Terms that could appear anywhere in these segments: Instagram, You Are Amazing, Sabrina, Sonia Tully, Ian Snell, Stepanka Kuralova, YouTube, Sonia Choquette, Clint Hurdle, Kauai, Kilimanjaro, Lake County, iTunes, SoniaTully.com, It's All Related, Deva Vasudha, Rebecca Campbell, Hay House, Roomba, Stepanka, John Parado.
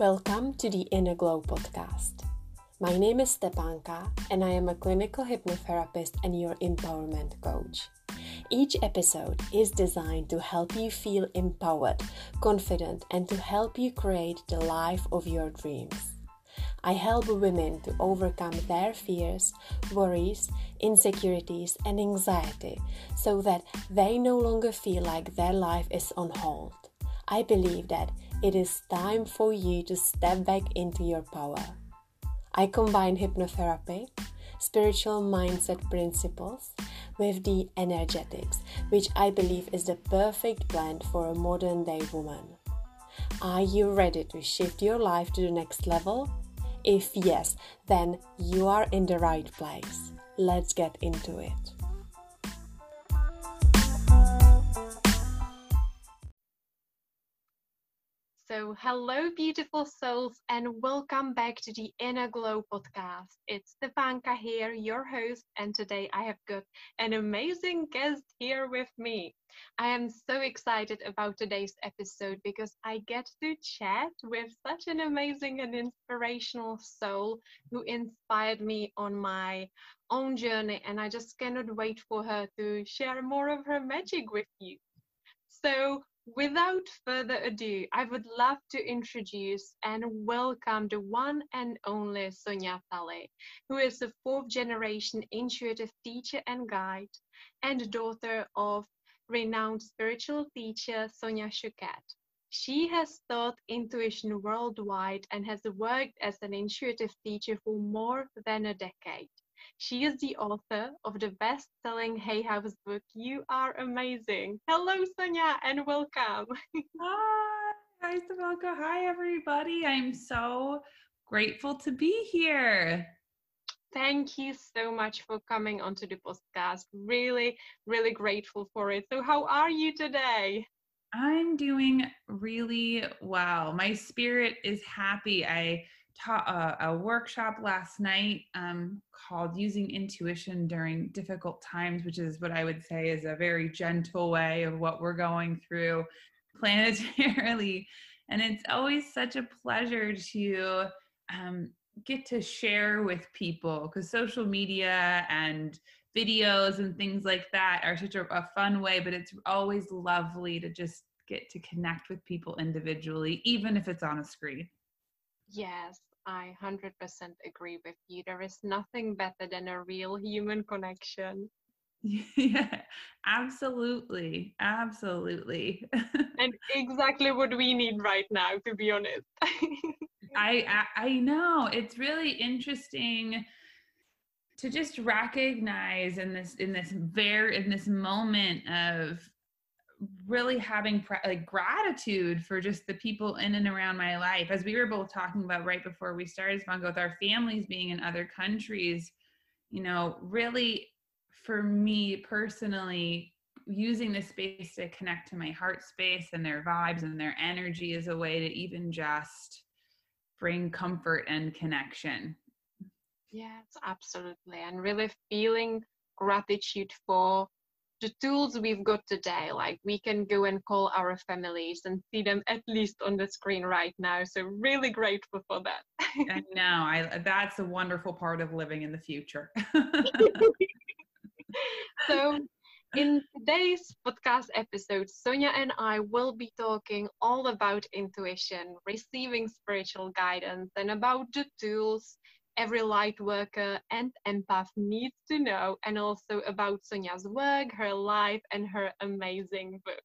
Welcome to the Inner Glow podcast. My name is Stepanka and I am a clinical hypnotherapist and your empowerment coach. Each episode is designed to help you feel empowered, confident, and to help you create the life of your dreams. I help women to overcome their fears, worries, insecurities, and anxiety so that they no longer feel like their life is on hold. I believe that it is time for you to step back into your power. I combine hypnotherapy, spiritual mindset principles with the energetics, which I believe is the perfect blend for a modern day woman. Are you ready to shift your life to the next level? If yes, then you are in the right place. Let's get into it. So hello, beautiful souls, and welcome back to the Inner Glow podcast. It's Stepanka here, your host, and today I have got an amazing guest here with me. I am so excited about today's episode because I get to chat with such an amazing and inspirational soul who inspired me on my own journey, and I just cannot wait for her to share more of her magic with you. So without further ado, I would love to introduce and welcome the one and only Sonia Tully, who is a fourth-generation intuitive teacher and guide, and daughter of renowned spiritual teacher Sonia Choquette. She has taught intuition worldwide and has worked as an intuitive teacher for more than a decade. She is the author of the best-selling Hay House book, You Are Amazing. Hello, Sonia, and welcome. Hi, Stepanka. Hi, everybody. I'm so grateful to be here. Thank you so much for coming onto the podcast. Really, really grateful for it. So how are you today? I'm doing really well. My spirit is happy. I taught a workshop last night called Using Intuition During Difficult Times, which is what I would say is a very gentle way of what we're going through planetarily. And it's always such a pleasure to get to share with people, because social media and videos and things like that are such a fun way, but it's always lovely to just get to connect with people individually, even if it's on a screen. Yes, I 100% agree with you. There is nothing better than a real human connection. Yeah, absolutely. Absolutely. And exactly what we need right now, to be honest. I know. It's really interesting to just recognize in this moment of really having gratitude for just the people in and around my life. As we were both talking about right before we started, Stepanka, with our families being in other countries, you know, really for me personally, using this space to connect to my heart space and their vibes and their energy is a way to even just bring comfort and connection. Yes, absolutely. And really feeling gratitude for the tools we've got today, like we can go and call our families and see them at least on the screen right now. So really grateful for that. I know. That's a wonderful part of living in the future. So in today's podcast episode, Sonia and I will be talking all about intuition, receiving spiritual guidance, and about the tools every light worker and empath needs to know, and also about Sonia's work, her life, and her amazing book.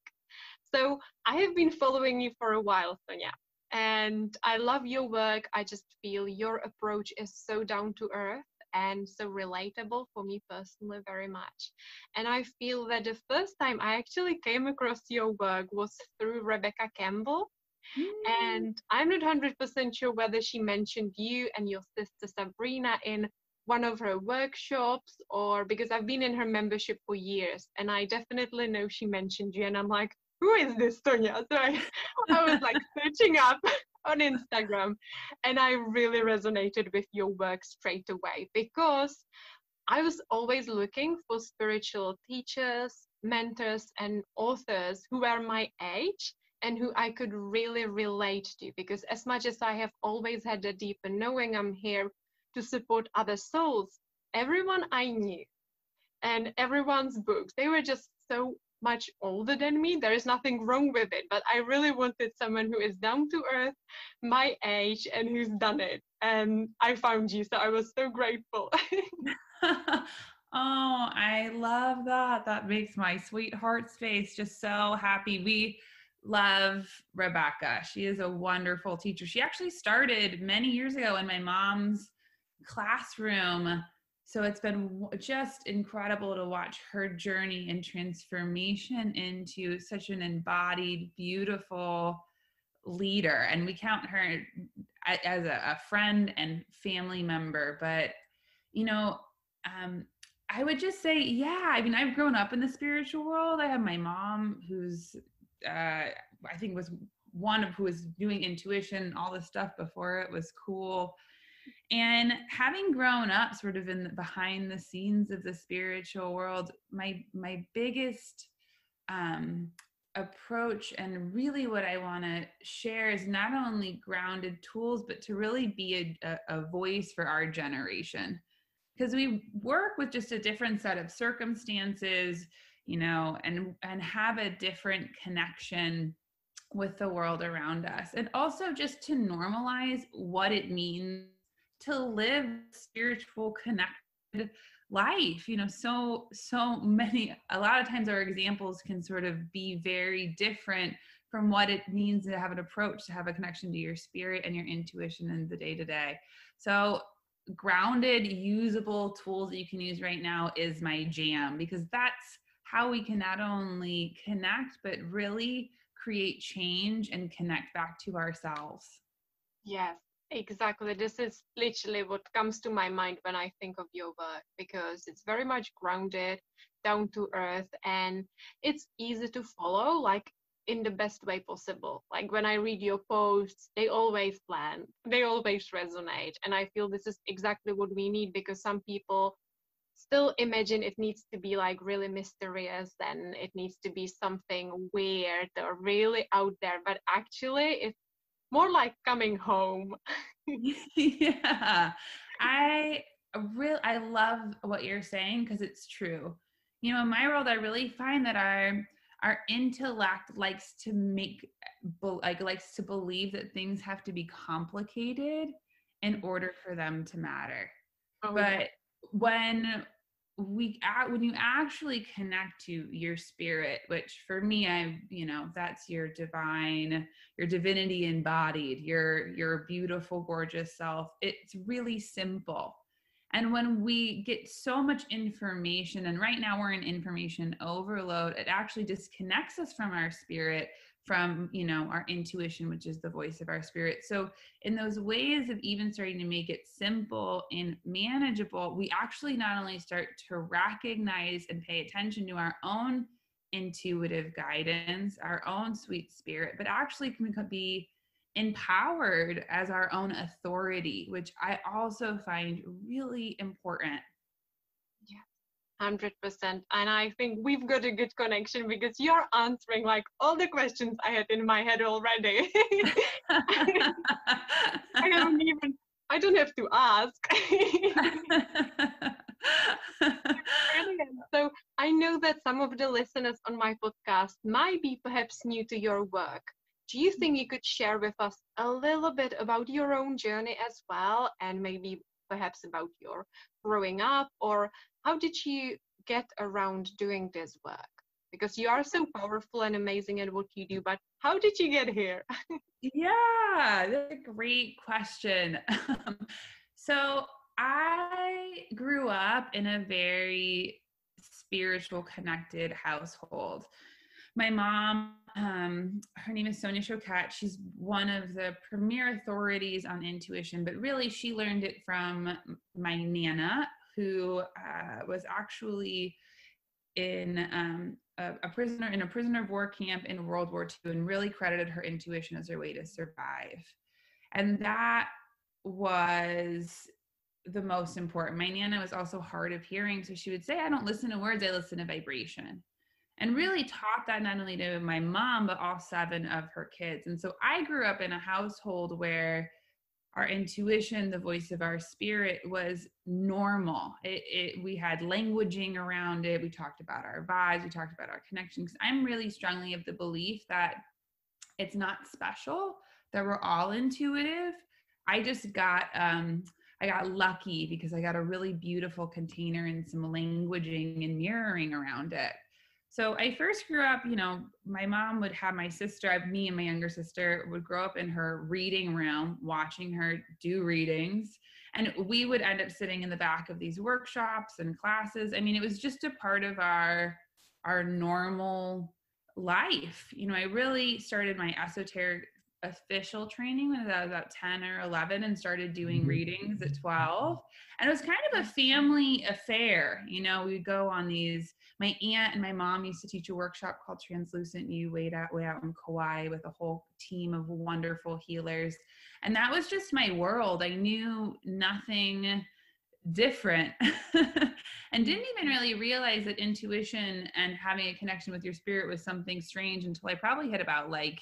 So I have been following you for a while, Sonia, and I love your work. I just feel your approach is so down to earth and so relatable for me personally very much. And I feel that the first time I actually came across your work was through Rebecca Campbell. And I'm not 100% sure whether she mentioned you and your sister Sabrina in one of her workshops, or because I've been in her membership for years and I definitely know she mentioned you, and I'm like, who is this Sonia? So I was like searching up on Instagram, and I really resonated with your work straight away because I was always looking for spiritual teachers, mentors, and authors who were my age and who I could really relate to, because as much as I have always had a deeper knowing I'm here to support other souls, everyone I knew and everyone's books, they were just so much older than me. There is nothing wrong with it, but I really wanted someone who is down to earth, my age, and who's done it. And I found you, so I was so grateful. Oh, I love that. That makes my sweetheart's face just so happy. We love Rebecca. She is a wonderful teacher. She actually started many years ago in my mom's classroom. So it's been just incredible to watch her journey and transformation into such an embodied, beautiful leader. And we count her as a friend and family member. But, you know, I would just say, yeah, I mean, I've grown up in the spiritual world. I have my mom who's, I think was one of who was doing intuition, all this stuff before it was cool. And having grown up sort of in the behind the scenes of the spiritual world, my biggest approach and really what I want to share is not only grounded tools, but to really be a voice for our generation. Because we work with just a different set of circumstances, you know, and have a different connection with the world around us. And also just to normalize what it means to live spiritual connected life. You know, a lot of times our examples can sort of be very different from what it means to have an approach, to have a connection to your spirit and your intuition in the day-to-day. So grounded, usable tools that you can use right now is my jam, because that's how we can not only connect, but really create change and connect back to ourselves. Yes, exactly. This is literally what comes to my mind when I think of your work, because it's very much grounded, down to earth, and it's easy to follow, like in the best way possible. Like when I read your posts, they always land, they always resonate. And I feel this is exactly what we need, because some people still imagine it needs to be like really mysterious and it needs to be something weird or really out there. But actually it's more like coming home. Yeah. I love what you're saying, because it's true. You know, in my world, I really find that our intellect likes to believe that things have to be complicated in order for them to matter. Oh, but yeah. When you actually connect to your spirit, which for me, that's your divinity embodied, your beautiful, gorgeous self. It's really simple. And when we get so much information, and right now we're in information overload, it actually disconnects us from our spirit, from, you know, our intuition, which is the voice of our spirit. So in those ways of even starting to make it simple and manageable, we actually not only start to recognize and pay attention to our own intuitive guidance, our own sweet spirit, but actually can be empowered as our own authority, which I also find really important. Yeah, 100%. And I think we've got a good connection, because you're answering like all the questions I had in my head already. I don't have to ask. Brilliant. So I know that some of the listeners on my podcast might be perhaps new to your work. Do you think you could share with us a little bit about your own journey as well, and maybe perhaps about your growing up, or how did you get around doing this work? Because you are so powerful and amazing at what you do, but how did you get here? Yeah, that's a great question. So I grew up in a very spiritual, connected household. My mom, her name is Sonia Choquette. She's one of the premier authorities on intuition, but really she learned it from my Nana, who was actually in a prisoner in a prisoner of war camp in World War II, and really credited her intuition as her way to survive. And that was the most important. My Nana was also hard of hearing, so she would say, I don't listen to words, I listen to vibration. and really taught that not only to my mom, but all seven of her kids. And so I grew up in a household where our intuition, the voice of our spirit, was normal. We had languaging around it. We talked about our vibes. We talked about our connections. I'm really strongly of the belief that it's not special, that we're all intuitive. I just got, I got lucky because I got a really beautiful container and some languaging and mirroring around it. So I first grew up, you know, my mom would have my sister, me and my younger sister would grow up in her reading room, watching her do readings. And we would end up sitting in the back of these workshops and classes. I mean, it was just a part of our normal life. You know, I really started my esoteric official training when I was about 10 or 11 and started doing readings at 12. And it was kind of a family affair. You know, we'd go on these, my aunt and my mom used to teach a workshop called Translucent You way out in Kauai with a whole team of wonderful healers. And that was just my world. I knew nothing different and didn't even really realize that intuition and having a connection with your spirit was something strange until I probably hit about like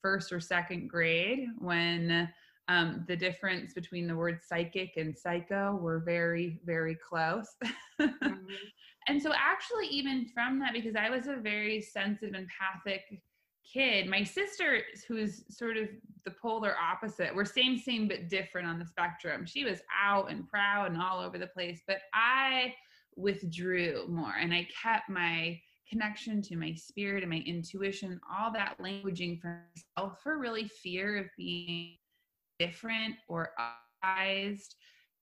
first or second grade, when the difference between the word psychic and psycho were very, very close. Mm-hmm. And so actually, even from that, because I was a very sensitive, empathic kid, my sister, who's sort of the polar opposite, we're same, but different on the spectrum. She was out and proud and all over the place, but I withdrew more and I kept my connection to my spirit and my intuition, all that languaging for myself, for really fear of being different or otherized.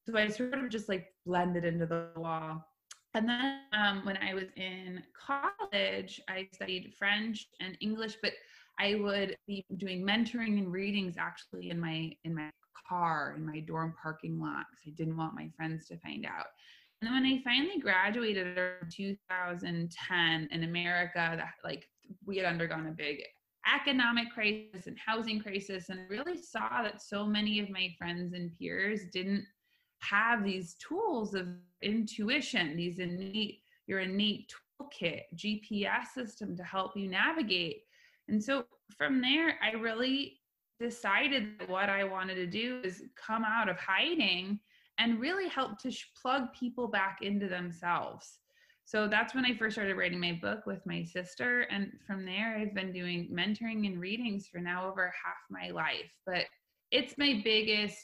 So I sort of just like blended into the wall. And then when I was in college, I studied French and English, but I would be doing mentoring and readings actually in my car, in my dorm parking lot, because I didn't want my friends to find out. And when I finally graduated in 2010 in America, that, like, we had undergone a big economic crisis and housing crisis, and really saw that so many of my friends and peers didn't have these tools of intuition, these innate toolkit, GPS system to help you navigate. And so from there, I really decided that what I wanted to do is come out of hiding and really help to plug people back into themselves. So that's when I first started writing my book with my sister. And from there, I've been doing mentoring and readings for now over half my life. But it's my biggest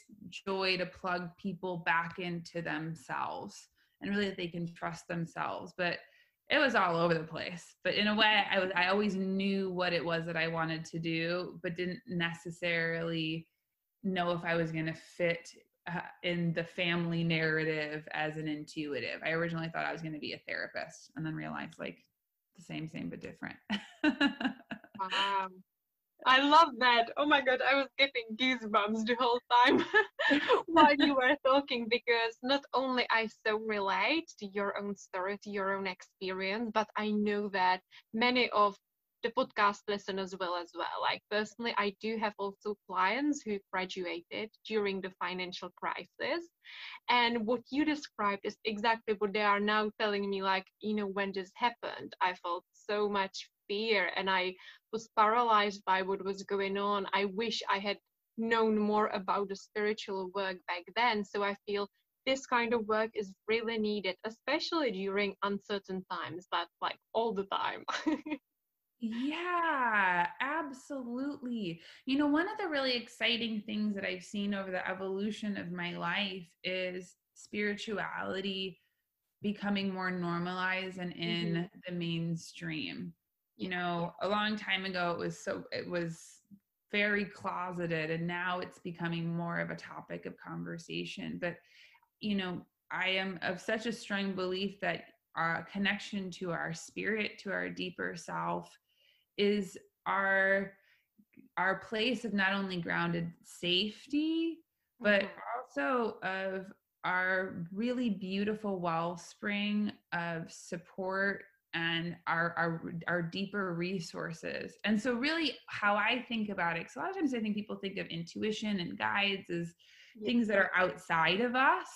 joy to plug people back into themselves and really that they can trust themselves. But it was all over the place. But in a way, I always knew what it was that I wanted to do, but didn't necessarily know if I was going to fit in the family narrative as an intuitive. I originally thought I was going to be a therapist, and then realized like the same, but different. Wow. I love that. Oh my God, I was getting goosebumps the whole time while you were talking, because not only I so relate to your own story, to your own experience, but I know that many of the podcast listeners will as well. Like personally, I do have also clients who graduated during the financial crisis. And what you described is exactly what they are now telling me, like, you know, when this happened, I felt so much fear and I was paralyzed by what was going on. I wish I had known more about the spiritual work back then. So I feel this kind of work is really needed, especially during uncertain times, but like all the time. Yeah, absolutely. You know, one of the really exciting things that I've seen over the evolution of my life is spirituality becoming more normalized and in the mainstream. You know, a long time ago, it was very closeted, and now it's becoming more of a topic of conversation. But, you know, I am of such a strong belief that our connection to our spirit, to our deeper self, is our place of not only grounded safety, but also of our really beautiful wellspring of support and our deeper resources. And so really how I think about it, 'cause a lot of times I think people think of intuition and guides as things that are outside of us.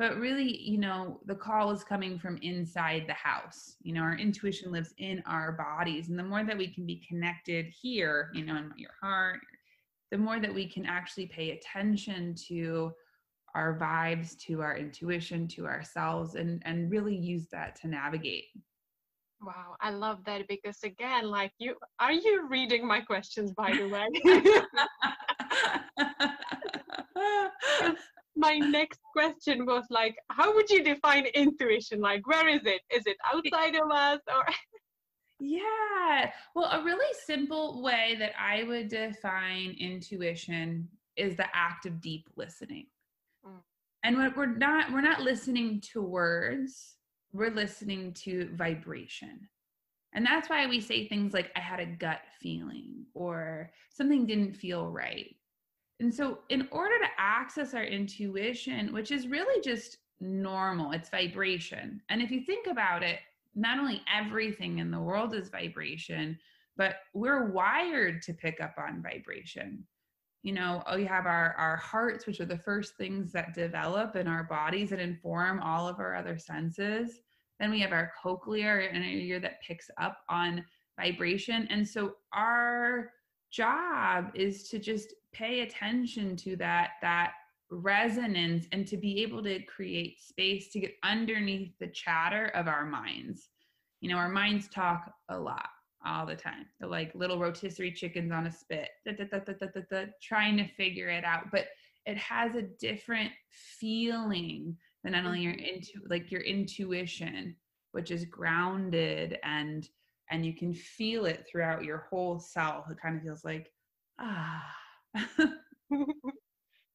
But really, you know, the call is coming from inside the house. You know, our intuition lives in our bodies. And the more that we can be connected here, you know, in your heart, the more that we can actually pay attention to our vibes, to our intuition, to ourselves, and really use that to navigate. Wow, I love that, because again, like, you are you reading my questions, by the way? My next question was like, how would you define intuition? Like, where is it? Is it outside of us? Or yeah, well, a really simple way that I would define intuition is the act of deep listening. Mm. And when we're not listening to words, we're listening to vibration. And that's why we say things like, I had a gut feeling, or something didn't feel right. And so in order to access our intuition, which is really just normal, it's vibration. And if you think about it, not only everything in the world is vibration, but we're wired to pick up on vibration. You know, we have our hearts, which are the first things that develop in our bodies that inform all of our other senses. Then we have our cochlea, an ear that picks up on vibration. And so our job is to just pay attention to that resonance, and to be able to create space to get underneath the chatter of our minds. You know, our minds talk a lot all the time. They're like little rotisserie chickens on a spit, trying to figure it out. But it has a different feeling than not only your intuition, which is grounded, and you can feel it throughout your whole self. It kind of feels like, ah.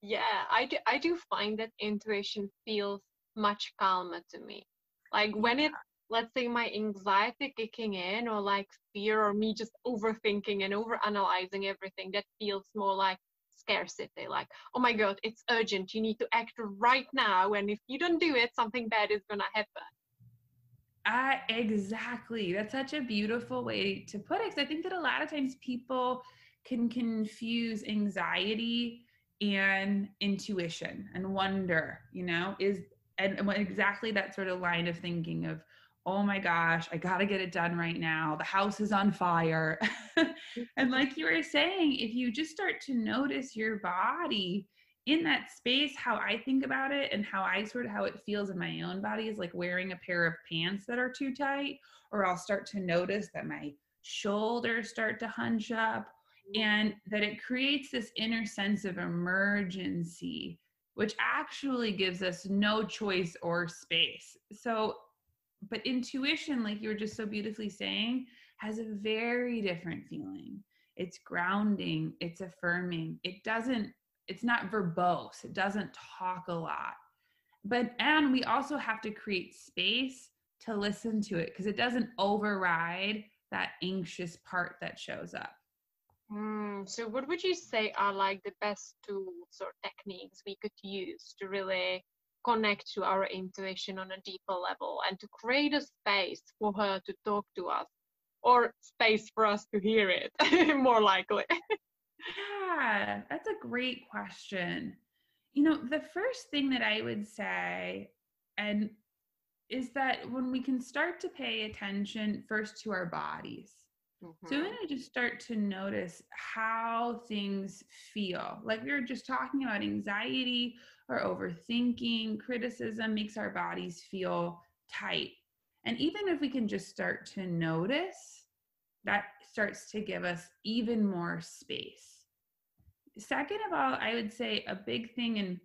Yeah, I do find that intuition feels much calmer to me. Like when it, let's say my anxiety kicking in, or like fear, or me just overthinking and overanalyzing everything, that feels more like scarcity. Like, oh my God, it's urgent. You need to act right now. And if you don't do it, something bad is going to happen. Exactly. That's such a beautiful way to put it. 'Cause I think that a lot of times people can confuse anxiety and intuition and wonder, you know, and exactly that sort of line of thinking of, oh my gosh, I got to get it done right now. The house is on fire. And like you were saying, if you just start to notice your body in that space, how I think about it and how it feels in my own body is like wearing a pair of pants that are too tight, or I'll start to notice that my shoulders start to hunch up, and that it creates this inner sense of emergency, which actually gives us no choice or space. So, but intuition, like you were just so beautifully saying, has a very different feeling. It's grounding, it's affirming. It's not verbose. It doesn't talk a lot. And we also have to create space to listen to it, because it doesn't override that anxious part that shows up. So what would you say are like the best tools or techniques we could use to really connect to our intuition on a deeper level, and to create a space for her to talk to us, or space for us to hear it more likely? Yeah, that's a great question. You know, the first thing that I would say is that when we can start to pay attention first to our bodies. So when I just start to notice how things feel, like we were just talking about, anxiety or overthinking, criticism makes our bodies feel tight. And even if we can just start to notice, that starts to give us even more space. Second of all, I would say a big thing, and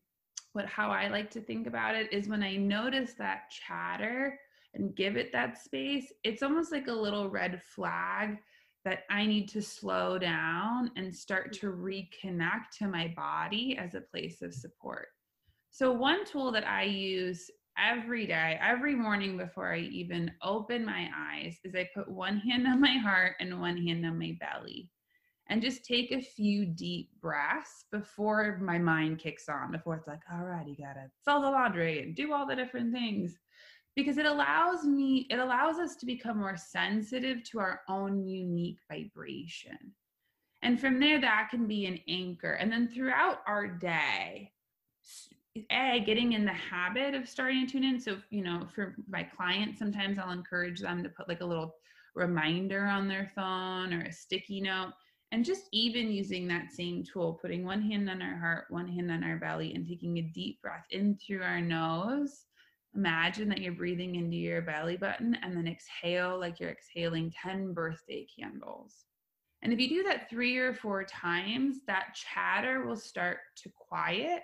how I like to think about it, is when I notice that chatter and give it that space, it's almost like a little red flag that I need to slow down and start to reconnect to my body as a place of support. So one tool that I use every day, every morning before I even open my eyes, is I put one hand on my heart and one hand on my belly, and just take a few deep breaths before my mind kicks on, before it's like, all right, you gotta fold the laundry and do all the different things. Because it allows us to become more sensitive to our own unique vibration. And from there, that can be an anchor. And then throughout our day, A, getting in the habit of starting to tune in. So, you know, for my clients, sometimes I'll encourage them to put like a little reminder on their phone or a sticky note, and just even using that same tool, putting one hand on our heart, one hand on our belly, and taking a deep breath in through our nose. Imagine that you're breathing into your belly button, and then exhale like you're exhaling 10 birthday candles. And if you do that 3 or 4 times, that chatter will start to quiet,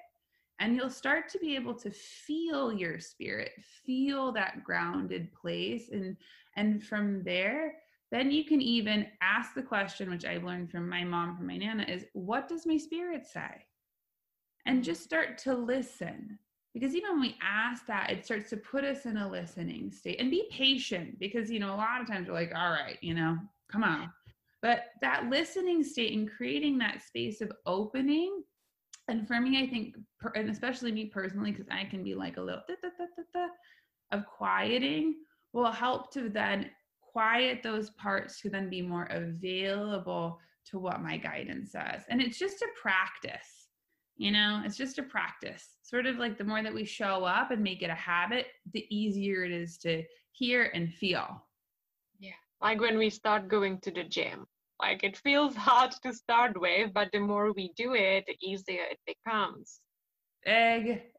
and you'll start to be able to feel your spirit, feel that grounded place. And from there, then you can even ask the question, which I've learned from my mom, from my Nana, is what does my spirit say? And just start to listen. Because even when we ask that, it starts to put us in a listening state. And be patient, because, you know, a lot of times we're like, all right, you know, come on. But that listening state and creating that space of opening, and for me, I think, and especially me personally, because I can be like a little of quieting, will help to then quiet those parts to then be more available to what my guidance says. And it's just a practice, you know, it's just a practice. Sort of like the more that we show up and make it a habit, the easier it is to hear and feel. Yeah, like when we start going to the gym, like it feels hard to start with, but the more we do it, the easier it becomes. Exactly.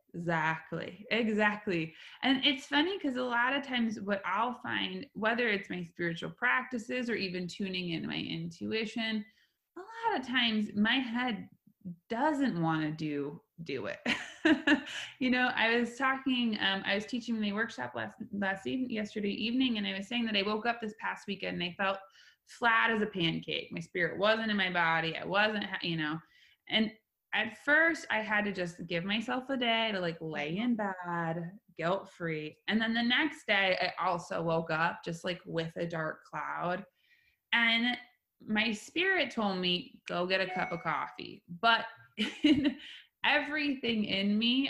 And it's funny because a lot of times what I'll find, whether it's my spiritual practices or even tuning in my intuition, a lot of times my head doesn't want to do it. You know, I was talking, I was teaching my workshop yesterday evening, and I was saying that I woke up this past weekend and I felt flat as a pancake. My spirit wasn't in my body. I wasn't, you know, and at first I had to just give myself a day to like lay in bed, guilt-free. And then the next day I also woke up just like with a dark cloud, and my spirit told me, go get a cup of coffee. But everything in me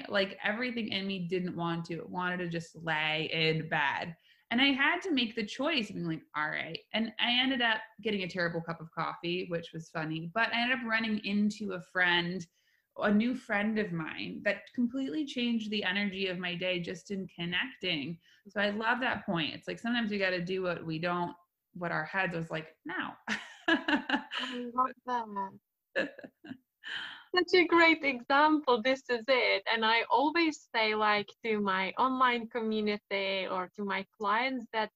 didn't want to. It wanted to just lay in bed. And I had to make the choice of being like, all right. And I ended up getting a terrible cup of coffee, which was funny. But I ended up running into a new friend of mine that completely changed the energy of my day just in connecting. So I love that point. It's like sometimes we got to do what our heads was like, no. I love that. Such a great example. This is it. And I always say, like, to my online community or to my clients, that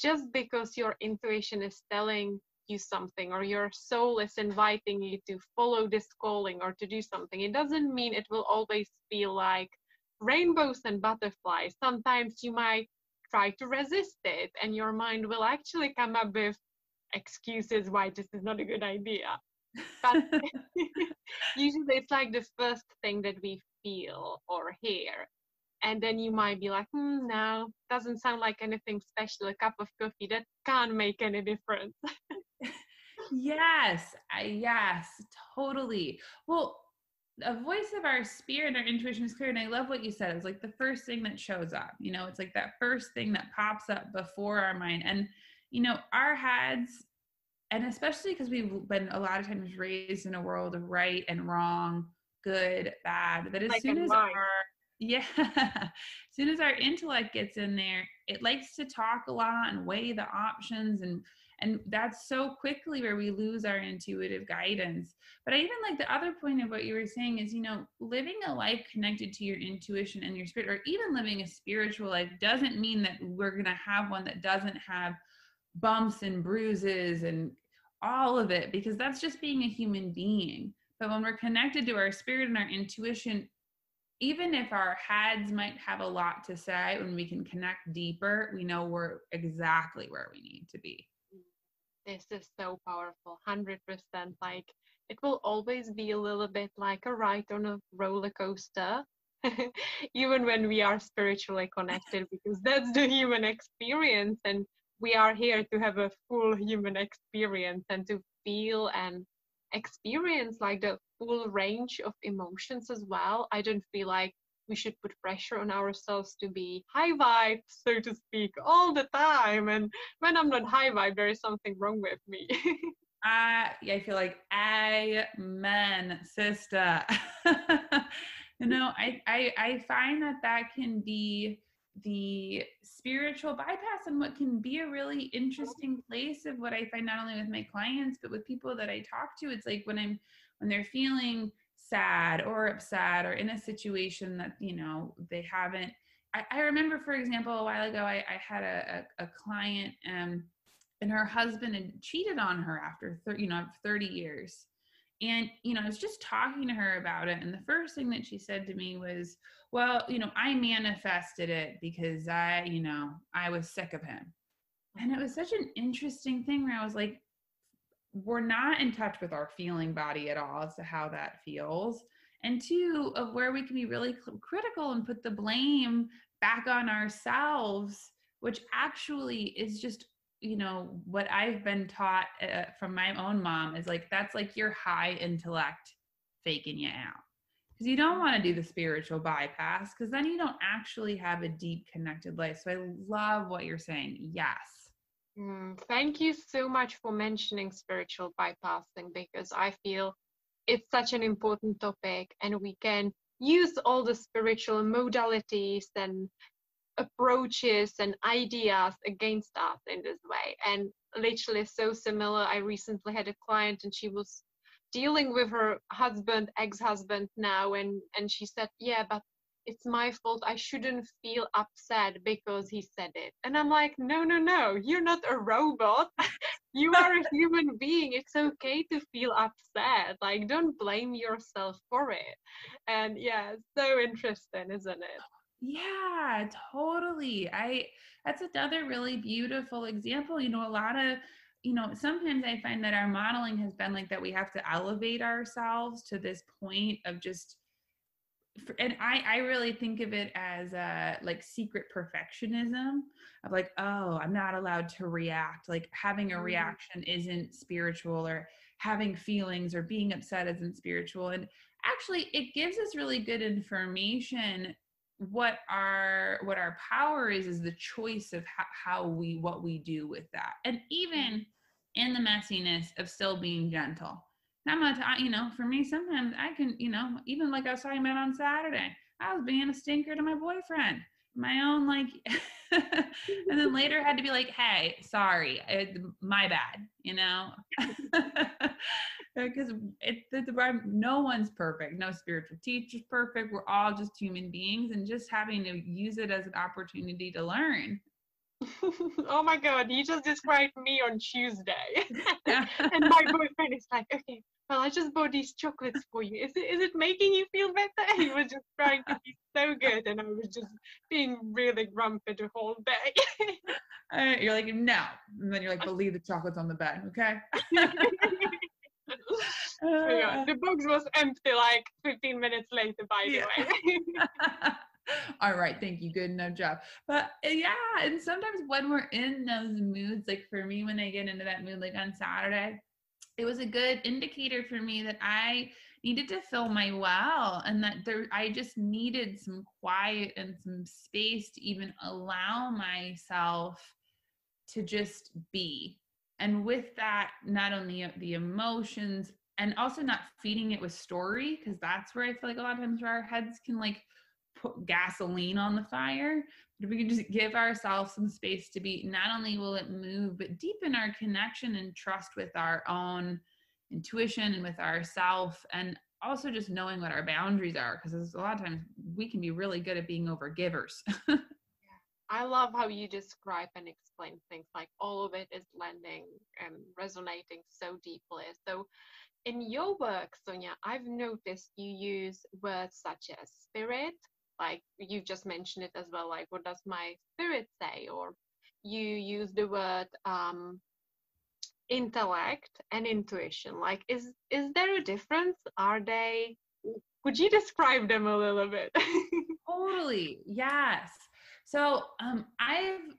just because your intuition is telling you something, or your soul is inviting you to follow this calling or to do something, it doesn't mean it will always feel like rainbows and butterflies. Sometimes you might try to resist it, and your mind will actually come up with excuses why this is not a good idea. But usually it's like the first thing that we feel or hear, and then you might be like, no, doesn't sound like anything special, a cup of coffee, that can't make any difference. Yes, totally. Well, a voice of our spirit, our intuition is clear, and I love what you said. It's like the first thing that shows up, you know, it's like that first thing that pops up before our mind. And, you know, our heads, and especially because we've been a lot of times raised in a world of right and wrong, good, bad, that as soon as our intellect gets in there, it likes to talk a lot and weigh the options, and that's so quickly where we lose our intuitive guidance. But I even like the other point of what you were saying is, you know, living a life connected to your intuition and your spirit, or even living a spiritual life, doesn't mean that we're going to have one that doesn't have bumps and bruises and all of it, because that's just being a human being. But when we're connected to our spirit and our intuition, even if our heads might have a lot to say, when we can connect deeper, we know we're exactly where we need to be. This is so powerful. 100%. Like, it will always be a little bit like a ride on a roller coaster, even when we are spiritually connected, because that's the human experience, and we are here to have a full human experience and to feel and experience like the full range of emotions as well. I don't feel like we should put pressure on ourselves to be high vibe, so to speak, all the time. And when I'm not high vibe, there is something wrong with me. I feel like, amen, sister. No, I find that that can be the spiritual bypass, and what can be a really interesting place of what I find not only with my clients, but with people that I talk to. It's like when they're feeling sad or upset or in a situation that, you know, they haven't, I remember, for example, a while ago, I had a client and her husband had cheated on her after 30 years. And, you know, I was just talking to her about it. And the first thing that she said to me was, well, you know, I manifested it because I was sick of him. And it was such an interesting thing where I was like, we're not in touch with our feeling body at all as to how that feels. And two, of where we can be really critical and put the blame back on ourselves, which actually is just, you know, what I've been taught from my own mom is like, that's like your high intellect faking you out. Because you don't want to do the spiritual bypass, because then you don't actually have a deep connected life. So I love what you're saying. Yes. Thank you so much for mentioning spiritual bypassing, because I feel it's such an important topic, and we can use all the spiritual modalities and approaches and ideas against us in this way. And literally so similar, I recently had a client and she was dealing with her husband, ex-husband now, and she said, yeah, but it's my fault, I shouldn't feel upset because he said it. And I'm like, no, you're not a robot. You are a human being. It's okay to feel upset. Like, don't blame yourself for it. And yeah, so interesting, isn't it? Yeah, totally. That's another really beautiful example. You know, a lot of, you know, sometimes I find that our modeling has been like that we have to elevate ourselves to this point of just, and I really think of it as like secret perfectionism of like, oh, I'm not allowed to react. Like having a reaction isn't spiritual, or having feelings or being upset isn't spiritual. And actually it gives us really good information. What our power is the choice of what we do with that. And even in the messiness of still being gentle. And I'm not, you know, for me, sometimes I can, you know, even like I was talking about on Saturday, I was being a stinker to my boyfriend, my own, like, and then later had to be like, hey, sorry, my bad, you know, because no one's perfect. No spiritual teacher's perfect. We're all just human beings, and just having to use it as an opportunity to learn. Oh my God, you just described me on Tuesday. And my boyfriend is like, okay, well, I just bought these chocolates for you. Is it making you feel better? He was just trying to be so good, and I was just being really grumpy the whole day. You're like, no. And then you're like, but leave the chocolates on the bed, okay? So yeah, the box was empty like 15 minutes later, by the way. All right, thank you, good enough job. But yeah, and sometimes when we're in those moods, like for me, when I get into that mood, like on Saturday, it was a good indicator for me that I needed to fill my well, and that I just needed some quiet and some space to even allow myself to just be. And with that, not only the emotions, and also not feeding it with story, because that's where I feel like a lot of times where our heads can like put gasoline on the fire. But if we can just give ourselves some space to be, not only will it move, but deepen our connection and trust with our own intuition and with ourself, and also just knowing what our boundaries are, because a lot of times we can be really good at being over givers. I love how you describe and explain things, like all of it is landing and resonating so deeply. So in your work, Sonia, I've noticed you use words such as spirit, like you just mentioned it as well, like what does my spirit say? Or you use the word intellect and intuition. Like, is there a difference? Are they, could you describe them a little bit? Totally, yes. So I've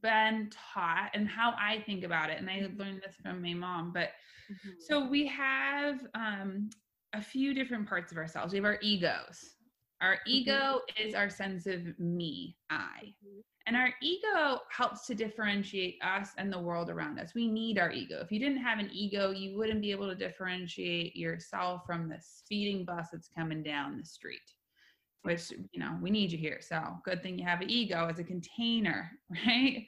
been taught, and how I think about it, and I learned this from my mom, but so we have a few different parts of ourselves. We have our egos, Our ego is our sense of me, I. And our ego helps to differentiate us and the world around us. We need our ego. If you didn't have an ego, you wouldn't be able to differentiate yourself from the speeding bus that's coming down the street, which, you know, we need you here. So good thing you have an ego as a container, right?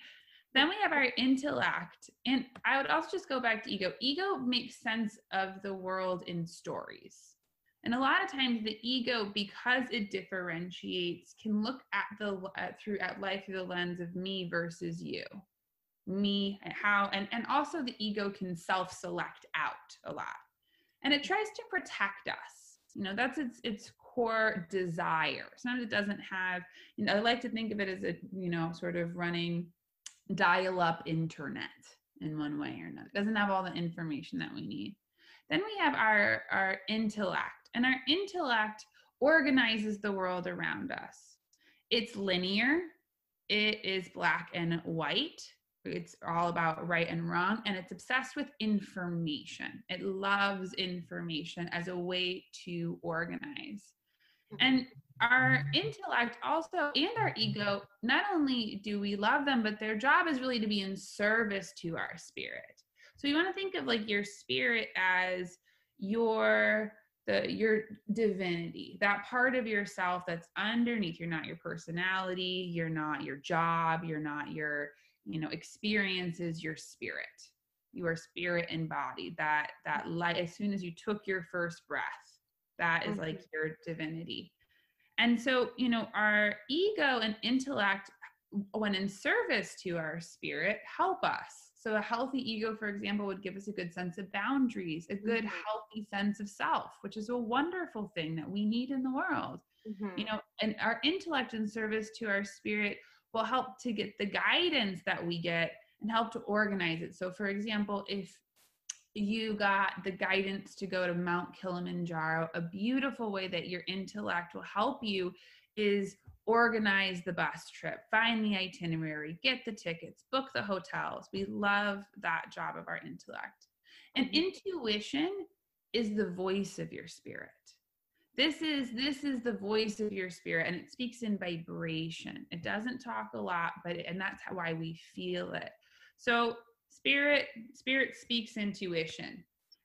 Then we have our intellect. And I would also just go back to ego. Ego makes sense of the world in stories. And a lot of times the ego, because it differentiates, can look at life through the lens of me versus you, me and how, and also the ego can self-select out a lot. And it tries to protect us. You know, that's its core desire. Sometimes it doesn't have, you know, I like to think of it as a, you know, sort of running dial-up internet in one way or another. It doesn't have all the information that we need. Then we have our intellect, and our intellect organizes the world around us. It's linear, it is black and white, it's all about right and wrong, and it's obsessed with information. It loves information as a way to organize. And our intellect also, and our ego, not only do we love them, but their job is really to be in service to our spirit. So you want to think of like your spirit as your divinity, that part of yourself that's underneath. You're not your personality, you're not your job, you're not your, you know, experiences, your spirit. You are spirit embodied. That light, as soon as you took your first breath, that is like your divinity. And so, you know, our ego and intellect, when in service to our spirit, help us. So a healthy ego, for example, would give us a good sense of boundaries, a good healthy sense of self, which is a wonderful thing that we need in the world. You know, and our intellect in service to our spirit will help to get the guidance that we get and help to organize it. So for example, if you got the guidance to go to Mount Kilimanjaro, a beautiful way that your intellect will help you is organize the bus trip, find the itinerary, get the tickets, book the hotels. We love that job of our intellect. And intuition is the voice of your spirit. This is the voice of your spirit, and it speaks in vibration. It doesn't talk a lot, and that's why we feel it. So spirit speaks intuition.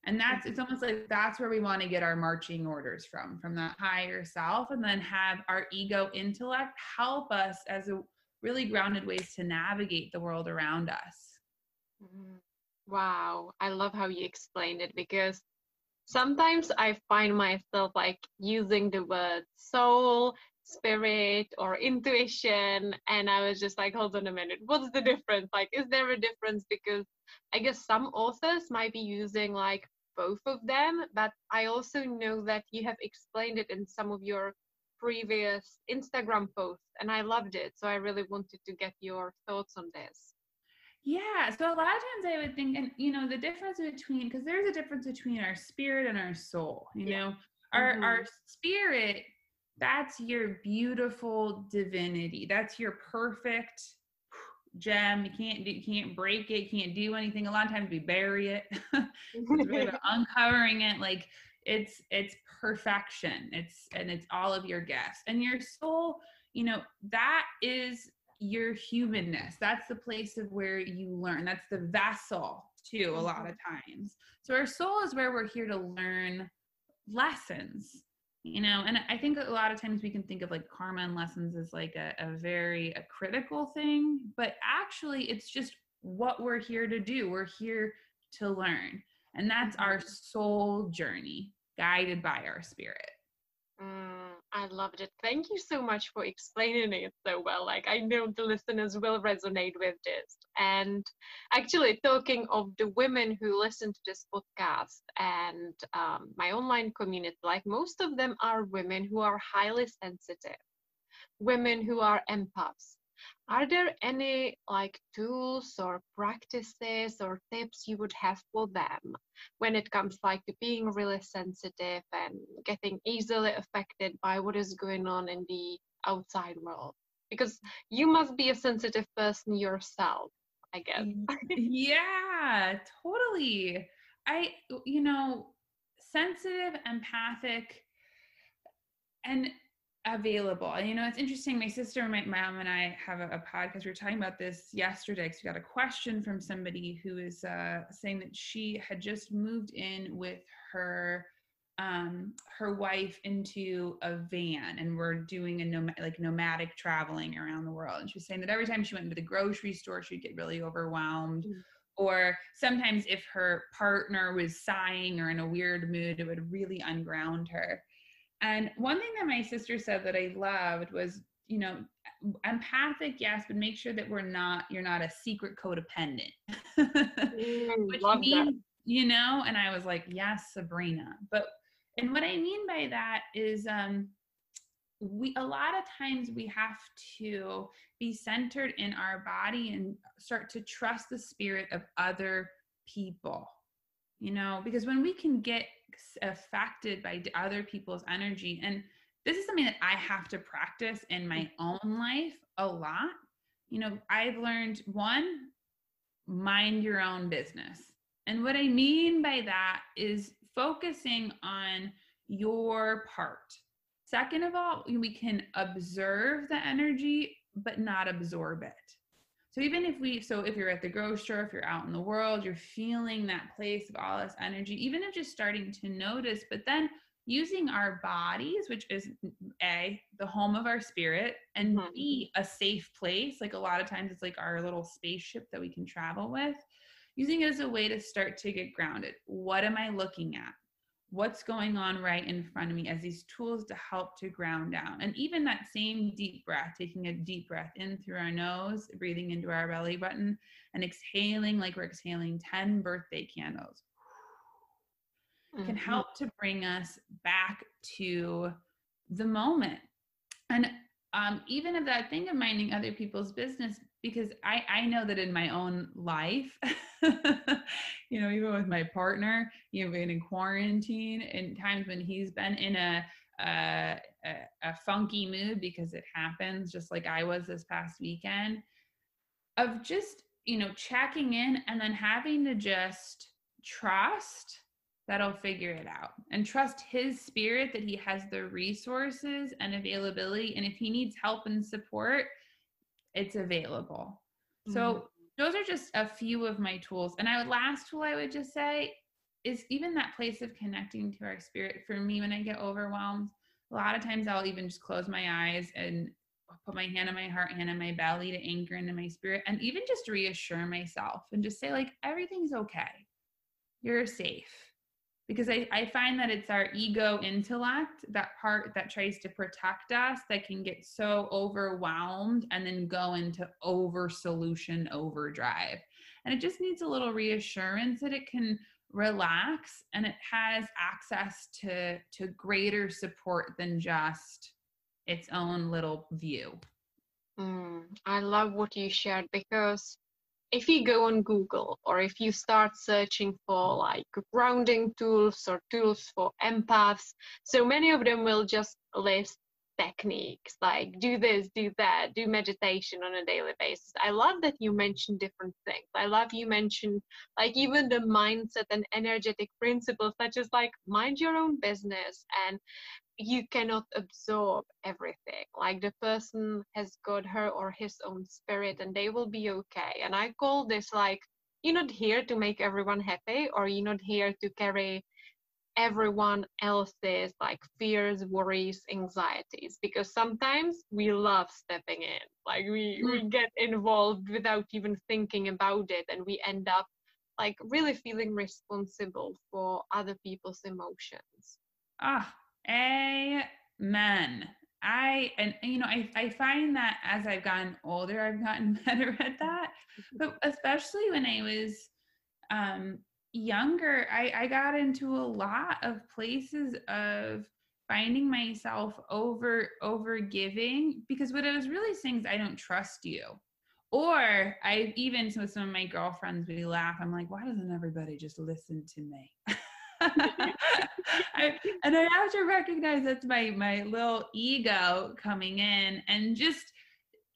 And it's almost like that's where we want to get our marching orders from that higher self, and then have our ego intellect help us as a really grounded ways to navigate the world around us. Wow. I love how you explained it, because sometimes I find myself like using the word soul, spirit, or intuition, and I was just like, hold on a minute, what's the difference? Like, is there a difference? Because I guess some authors might be using like both of them, but I also know that you have explained it in some of your previous Instagram posts, and I loved it. So I really wanted to get your thoughts on this. Yeah. So a lot of times I would think, and you know, the difference between, because there's a difference between our spirit and our soul, you know, our spirit, that's your beautiful divinity. That's your perfect gem. You can't break it, can't do anything. A lot of times we bury it. It's really about uncovering it. Like it's perfection. It's all of your gifts. And your soul, you know, that is your humanness. That's the place of where you learn. That's the vessel too, a lot of times. So our soul is where we're here to learn lessons. You know, and I think a lot of times we can think of like karma and lessons as like a very critical thing, but actually it's just what we're here to do. We're here to learn. And that's our soul journey, guided by our spirit. I loved it. Thank you so much for explaining it so well. Like, I know the listeners will resonate with this. And actually, talking of the women who listen to this podcast and my online community, like most of them are women who are highly sensitive, women who are empaths. Are there any like tools or practices or tips you would have for them when it comes like to being really sensitive and getting easily affected by what is going on in the outside world? Because you must be a sensitive person yourself, I guess. Yeah, totally. Sensitive, empathic, and available. And, you know, it's interesting. My sister, my mom, and I have a podcast. We were talking about this yesterday because we got a question from somebody who is saying that she had just moved in with her wife into a van, and we're doing a nomadic traveling around the world. And she was saying that every time she went to the grocery store, she'd get really overwhelmed. Mm-hmm. Or sometimes if her partner was sighing or in a weird mood, it would really unground her. And one thing that my sister said that I loved was, you know, empathic, yes, but make sure that you're not a secret codependent. Which love means, that. You know, and I was like, yes, Sabrina. But, and what I mean by that is, a lot of times we have to be centered in our body and start to trust the spirit of other people, you know, because when we can get affected by other people's energy, and this is something that I have to practice in my own life a lot. You know, I've learned, one, mind your own business. And what I mean by that is focusing on your part. Second of all, we can observe the energy, but not absorb it. So even if you're at the grocery store, if you're out in the world, you're feeling that place of all this energy, even if just starting to notice, but then using our bodies, which is A, the home of our spirit, and B, a safe place. Like a lot of times it's like our little spaceship that we can travel with, using it as a way to start to get grounded. What am I looking at? What's going on right in front of me, as these tools to help to ground down. And even that same deep breath, taking a deep breath in through our nose, breathing into our belly button, and exhaling like we're exhaling 10 birthday candles, can help to bring us back to the moment. And even of that thing of minding other people's business, because I know that in my own life, you know, even with my partner, you've been in quarantine and times when he's been in a funky mood, because it happens, just like I was this past weekend, of just, you know, checking in and then having to just trust that I'll figure it out, and trust his spirit that he has the resources and availability. And if he needs help and support, it's available. Mm-hmm. So those are just a few of my tools. And last tool I would just say is even that place of connecting to our spirit. For me, when I get overwhelmed, a lot of times I'll even just close my eyes and put my hand on my heart, hand on my belly to anchor into my spirit, and even just reassure myself and just say, like, everything's okay. You're safe. Because I find that it's our ego intellect, that part that tries to protect us, that can get so overwhelmed and then go into over-solution overdrive. And it just needs a little reassurance that it can relax and it has access to greater support than just its own little view. I love what you shared, because if you go on Google, or if you start searching for like grounding tools or tools for empaths, so many of them will just list techniques like do this, do that, do meditation on a daily basis. I love that you mentioned different things. I love you mentioned like even the mindset and energetic principles, such as like mind your own business, and you cannot absorb everything. Like the person has got her or his own spirit, and they will be okay. And I call this like, you're not here to make everyone happy, or you're not here to carry everyone else's like fears, worries, anxieties, because sometimes we love stepping in, like we get involved without even thinking about it, and we end up like really feeling responsible for other people's emotions. Amen. I find that as I've gotten older, I've gotten better at that. But especially when I was younger, I got into a lot of places of finding myself over giving, because what I was really saying is, I don't trust you. Or I even with some of my girlfriends, we laugh. I'm like, why doesn't everybody just listen to me? And I have to recognize that's my little ego coming in, and just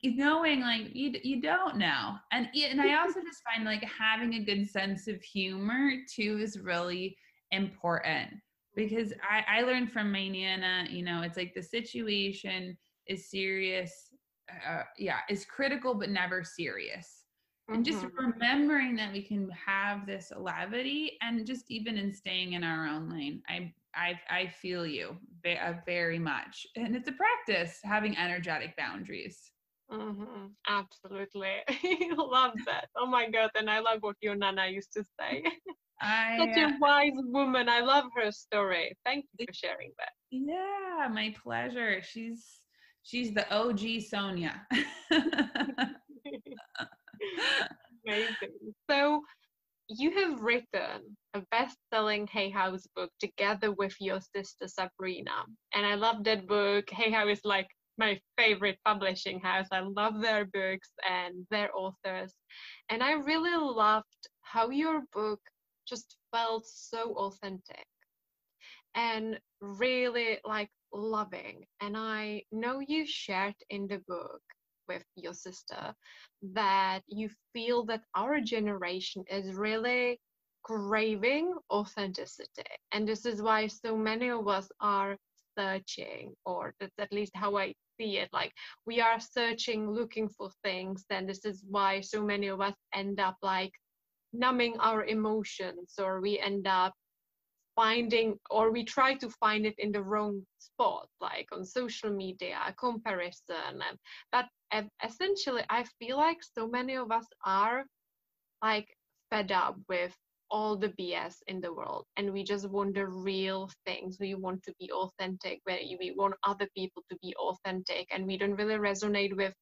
knowing like you don't know. And I also just find like having a good sense of humor too is really important. Because I learned from my Nana, you know, it's like the situation is serious. It's critical, but never serious. And just remembering that we can have this levity, and just even in staying in our own lane. I feel you very much. And it's a practice, having energetic boundaries. Mm-hmm. Absolutely. Love that. Oh my God. And I love what your Nana used to say. Such a wise woman. I love her story. Thank you for sharing that. Yeah, my pleasure. She's the OG Sonia. Amazing. So you have written a best-selling Hay House book together with your sister Sabrina, and I love that book. Hay House is like my favorite publishing house. I love their books and their authors, and I really loved how your book just felt so authentic and really like loving. And I know you shared in the book with your sister that you feel that our generation is really craving authenticity, and this is why so many of us are searching, or that's at least how I see it, like we are searching, looking for things, and this is why so many of us end up like numbing our emotions, or we end up finding, or we try to find it in the wrong spot, like on social media, comparison. But essentially, I feel like so many of us are like fed up with all the BS in the world, and we just want the real things. We want to be authentic, we want other people to be authentic, and we don't really resonate with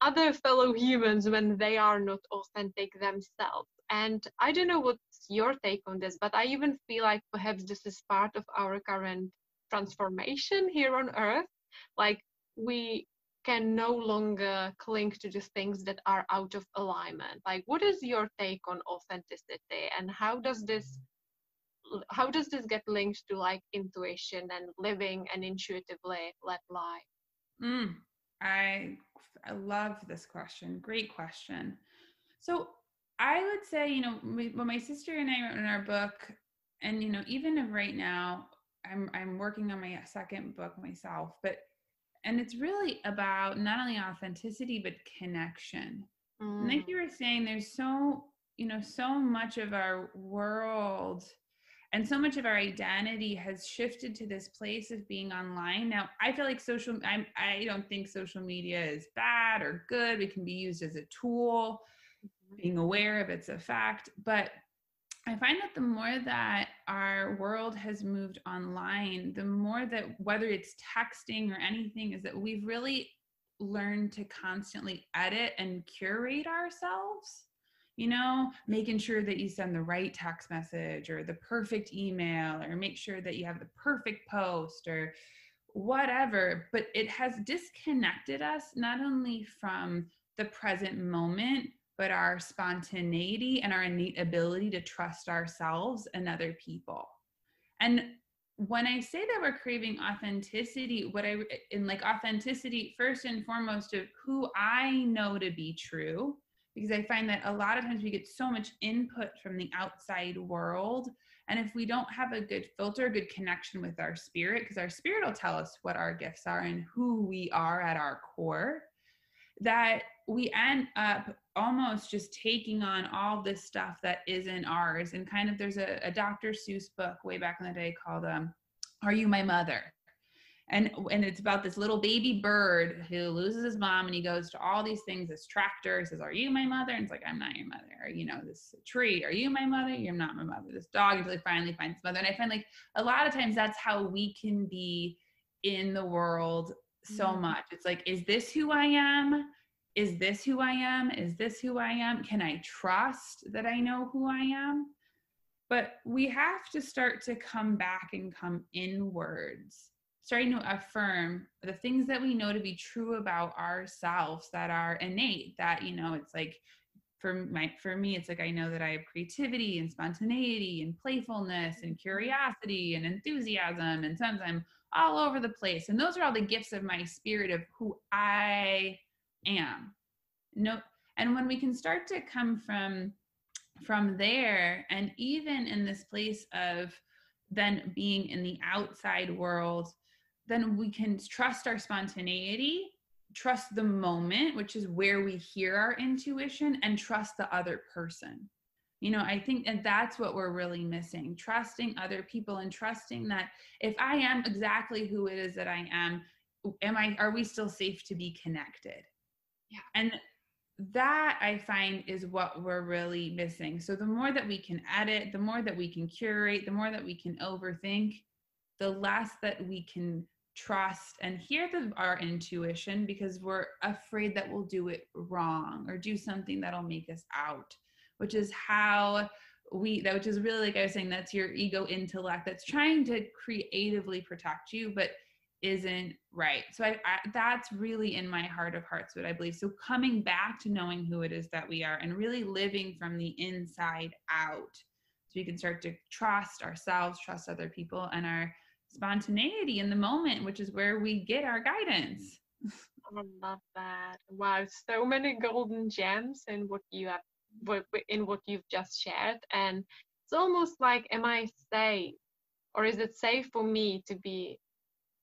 other fellow humans when they are not authentic themselves. And I don't know what's your take on this, but I even feel like perhaps this is part of our current transformation here on Earth. Like we can no longer cling to the things that are out of alignment. Like, what is your take on authenticity, and how does this get linked to like intuition and living and intuitively let lie? I love this question. Great question. So I would say, you know, when my sister and I wrote in our book, and, you know, even right now, I'm working on my second book myself, and it's really about not only authenticity, but connection. And like you were saying, there's so much of our world and so much of our identity has shifted to this place of being online. Now, I feel like I don't think social media is bad or good. It can be used as a tool, being aware of it's a fact. But I find that the more that our world has moved online, the more that, whether it's texting or anything, is that we've really learned to constantly edit and curate ourselves, you know, making sure that you send the right text message or the perfect email, or make sure that you have the perfect post or whatever. But it has disconnected us not only from the present moment, but our spontaneity and our innate ability to trust ourselves and other people. And when I say that we're craving authenticity, authenticity first and foremost of who I know to be true, because I find that a lot of times we get so much input from the outside world. And if we don't have a good filter, good connection with our spirit, because our spirit will tell us what our gifts are and who we are at our core, that we end up almost just taking on all this stuff that isn't ours. And kind of, there's a Dr. Seuss book way back in the day called Are You My Mother? And it's about this little baby bird who loses his mom, and he goes to all these things, this tractor, he says, "Are you my mother?" And it's like, "I'm not your mother." Or, you know, this tree, "Are you my mother?" "You're not my mother." This dog, until he finally finds his mother. And I find like a lot of times that's how we can be in the world so much. It's like, is this who I am? Is this who I am? Is this who I am? Can I trust that I know who I am? But we have to start to come back and come inwards, starting to affirm the things that we know to be true about ourselves that are innate, that, you know, it's like, for me, it's like, I know that I have creativity and spontaneity and playfulness and curiosity and enthusiasm. And sometimes I'm all over the place. And those are all the gifts of my spirit of who I am. No, and when we can start to come from there, and even in this place of than being in the outside world, then we can trust our spontaneity, trust the moment, which is where we hear our intuition, and trust the other person. You know, I think and that's what we're really missing, trusting other people and trusting that if I am exactly who it is that I am I, are we still safe to be connected? Yeah. And that I find is what we're really missing. So the more that we can edit, the more that we can curate, the more that we can overthink, the less that we can trust and hear our intuition, because we're afraid that we'll do it wrong or do something that'll make us out. Which is how which is really, like I was saying, that's your ego intellect that's trying to creatively protect you, but isn't right. So I that's really in my heart of hearts what I believe. So coming back to knowing who it is that we are and really living from the inside out, so we can start to trust ourselves, trust other people, and our spontaneity in the moment, which is where we get our guidance. I love that. Wow, so many golden gems in what you have in what you've just shared. And it's almost like, am I safe, or is it safe for me to be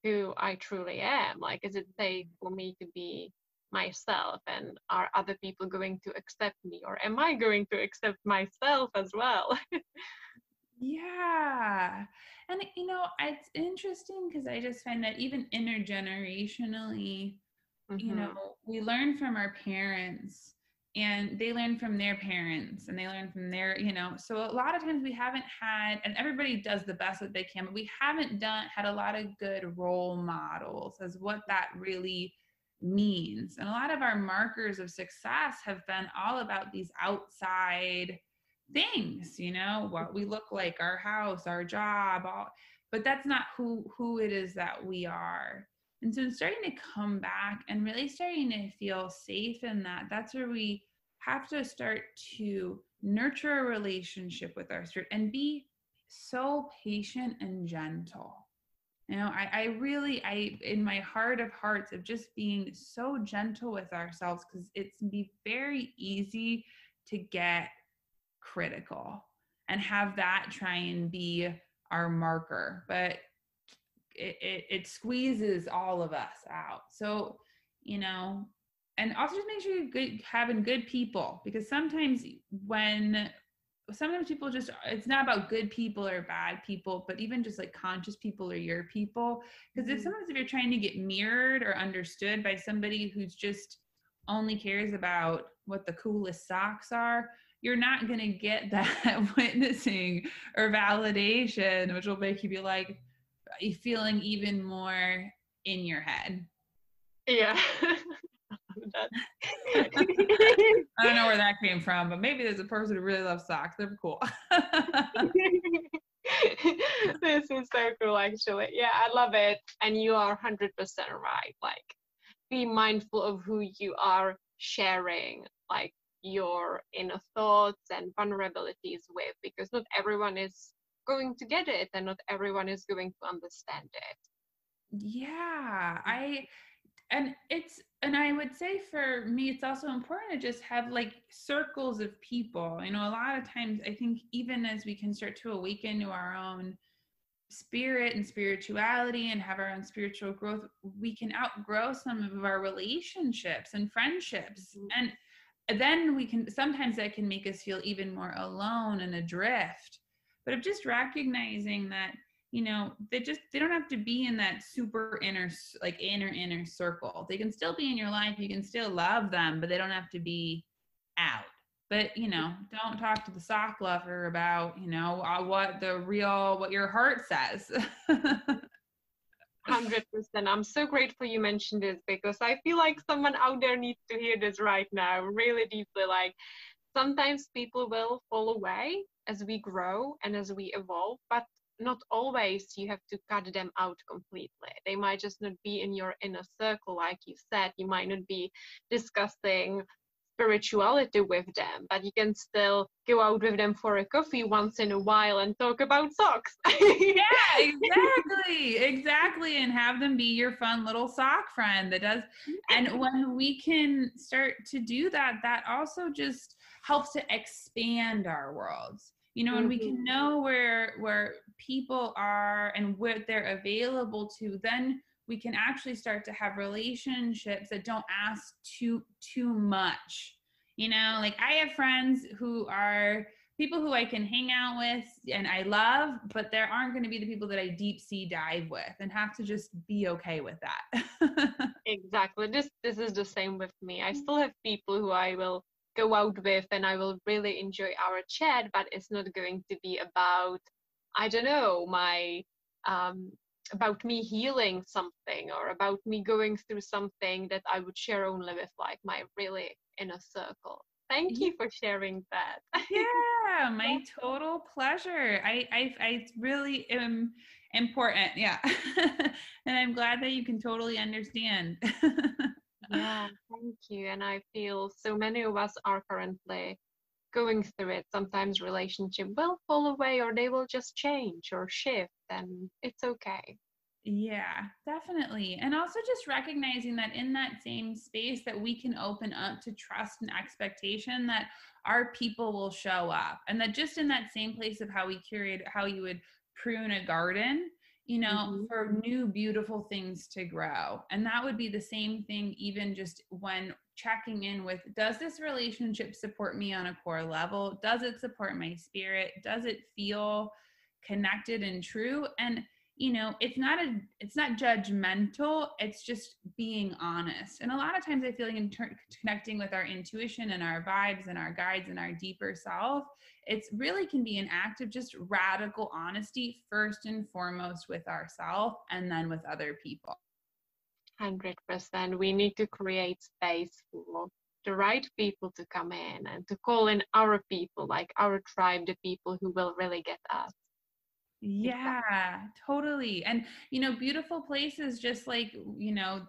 who I truly am? Like, is it safe for me to be myself, and are other people going to accept me, or am I going to accept myself as well? Yeah. And you know, it's interesting because I just find that even intergenerationally, you know, we learn from our parents, and they learn from their parents, and they learn from their, you know, so a lot of times we haven't had, and everybody does the best that they can, but we haven't had a lot of good role models as what that really means. And a lot of our markers of success have been all about these outside things, you know, what we look like, our house, our job, all, but that's not who it is that we are. And so I'm starting to come back and really starting to feel safe in that. That's where we have to start to nurture a relationship with our spirit and be so patient and gentle. You know, I really, in my heart of hearts, of just being so gentle with ourselves, because it's be very easy to get critical and have that try and be our marker. But it squeezes all of us out. So, you know, and also just make sure you're having good people, because sometimes people just, it's not about good people or bad people, but even just like conscious people or your people. Because if you're trying to get mirrored or understood by somebody who's just only cares about what the coolest socks are, you're not going to get that witnessing or validation, which will make you be like, feeling even more in your head. Yeah. I don't know where that came from, but maybe there's a person who really loves socks. They're cool. This is so cool, actually. Yeah, I love it. And you are 100% right. Like, be mindful of who you are sharing, like, your inner thoughts and vulnerabilities with, because not everyone is going to get it, and not everyone is going to understand it. Yeah, I would say for me, it's also important to just have like circles of people. You know, a lot of times I think even as we can start to awaken to our own spirit and spirituality and have our own spiritual growth, we can outgrow some of our relationships and friendships. And then we can, sometimes that can make us feel even more alone and adrift. But of just recognizing that, you know, they don't have to be in that super inner circle. They can still be in your life. You can still love them, but they don't have to be out. But, you know, don't talk to the sock lover about, you know, what your heart says. 100%. I'm so grateful you mentioned this, because I feel like someone out there needs to hear this right now, really deeply. Like, sometimes people will fall away as we grow and as we evolve, but not always you have to cut them out completely. They might just not be in your inner circle, like you said. You might not be discussing spirituality with them, but you can still go out with them for a coffee once in a while and talk about socks. Yeah, exactly. Exactly. And have them be your fun little sock friend that does. And when we can start to do that, that also just helps to expand our worlds. you know, and we can know where people are and where they're available to, then we can actually start to have relationships that don't ask too much. You know, like I have friends who are people who I can hang out with and I love, but there aren't going to be the people that I deep sea dive with, and have to just be okay with that. Exactly. This is the same with me. I still have people who I will go out with and I will really enjoy our chat, but it's not going to be about, I don't know, my, about me healing something or about me going through something that I would share only with like my really inner circle. Thank you for sharing that. Yeah, my total pleasure. I really am important. Yeah. And I'm glad that you can totally understand. Yeah, thank you. And I feel so many of us are currently going through it. Sometimes relationship will fall away or they will just change or shift, and it's okay. Yeah, definitely. And also just recognizing that in that same space that we can open up to trust and expectation that our people will show up, and that just in that same place of how we curate, how you would prune a garden, you know, for new beautiful things to grow. And that would be the same thing, even just when checking in with, does this relationship support me on a core level? Does it support my spirit? Does it feel connected and true? And you know, it's not judgmental. It's just being honest. And a lot of times I feel like in connecting with our intuition and our vibes and our guides and our deeper self, it's really can be an act of just radical honesty, first and foremost with ourselves and then with other people. 100%. We need to create space for the right people to come in and to call in our people, like our tribe, the people who will really get us. Yeah, totally. And, you know, beautiful places, just like, you know,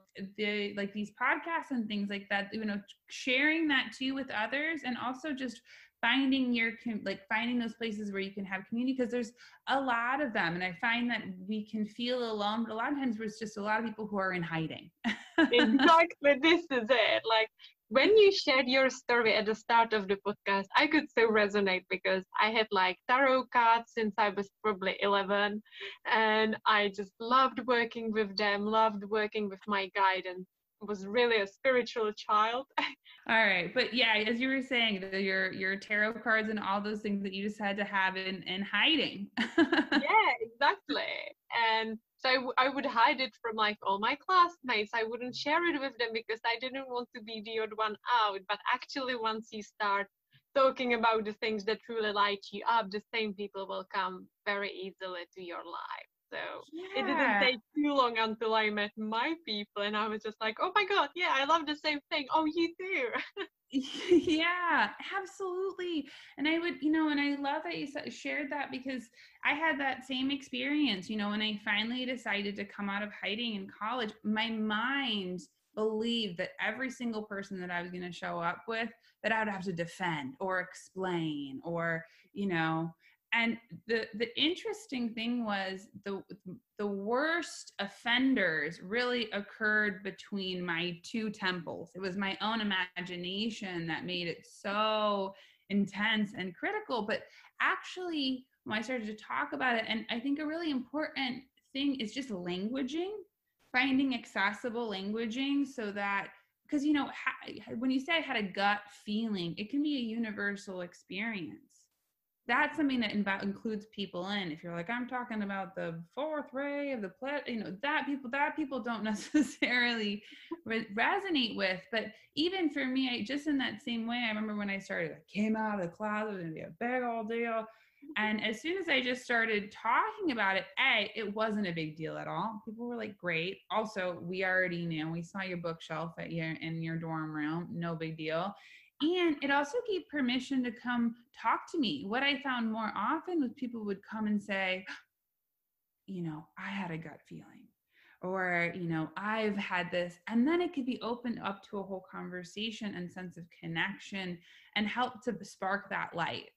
like these podcasts and things like that, you know, sharing that too with others, and also just finding your, like finding those places where you can have community, because there's a lot of them. And I find that we can feel alone, but a lot of times there's just a lot of people who are in hiding. Exactly. This is it. Like when you shared your story at the start of the podcast, I could so resonate, because I had like tarot cards since I was probably 11, and I just loved working with them, loved working with my guide, and was really a spiritual child. All right. But yeah, as you were saying, your tarot cards and all those things that you just had to have in hiding. Yeah, exactly. And so I would hide it from like all my classmates. I wouldn't share it with them because I didn't want to be the odd one out. But actually, once you start talking about the things that really light you up, the same people will come very easily to your life. So yeah. It didn't take too long until I met my people, and I was just like, oh my God, yeah, I love the same thing. Oh, you do. Yeah, absolutely. And I would, you know, and I love that you shared that, because I had that same experience, you know, when I finally decided to come out of hiding in college, my mind believed that every single person that I was going to show up with, that I would have to defend or explain or, you know. And the interesting thing was the worst offenders really occurred between my two temples. It was my own imagination that made it so intense and critical. But actually, when I started to talk about it, and I think a really important thing is just languaging, finding accessible languaging, so that, because, you know, when you say I had a gut feeling, it can be a universal experience. That's something that includes people in. If you're like, I'm talking about the fourth ray of the planet, you know, that people don't necessarily resonate with. But even for me, I just in that same way, I remember when I started, I came out of the closet, it was gonna be a big old deal. And as soon as I just started talking about it, it wasn't a big deal at all. People were like, great. Also, we already knew. We saw your bookshelf in your dorm room. No big deal. And it also gave permission to come talk to me. What I found more often was people would come and say, you know, I had a gut feeling, or, you know, I've had this. And then it could be opened up to a whole conversation and sense of connection, and help to spark that light.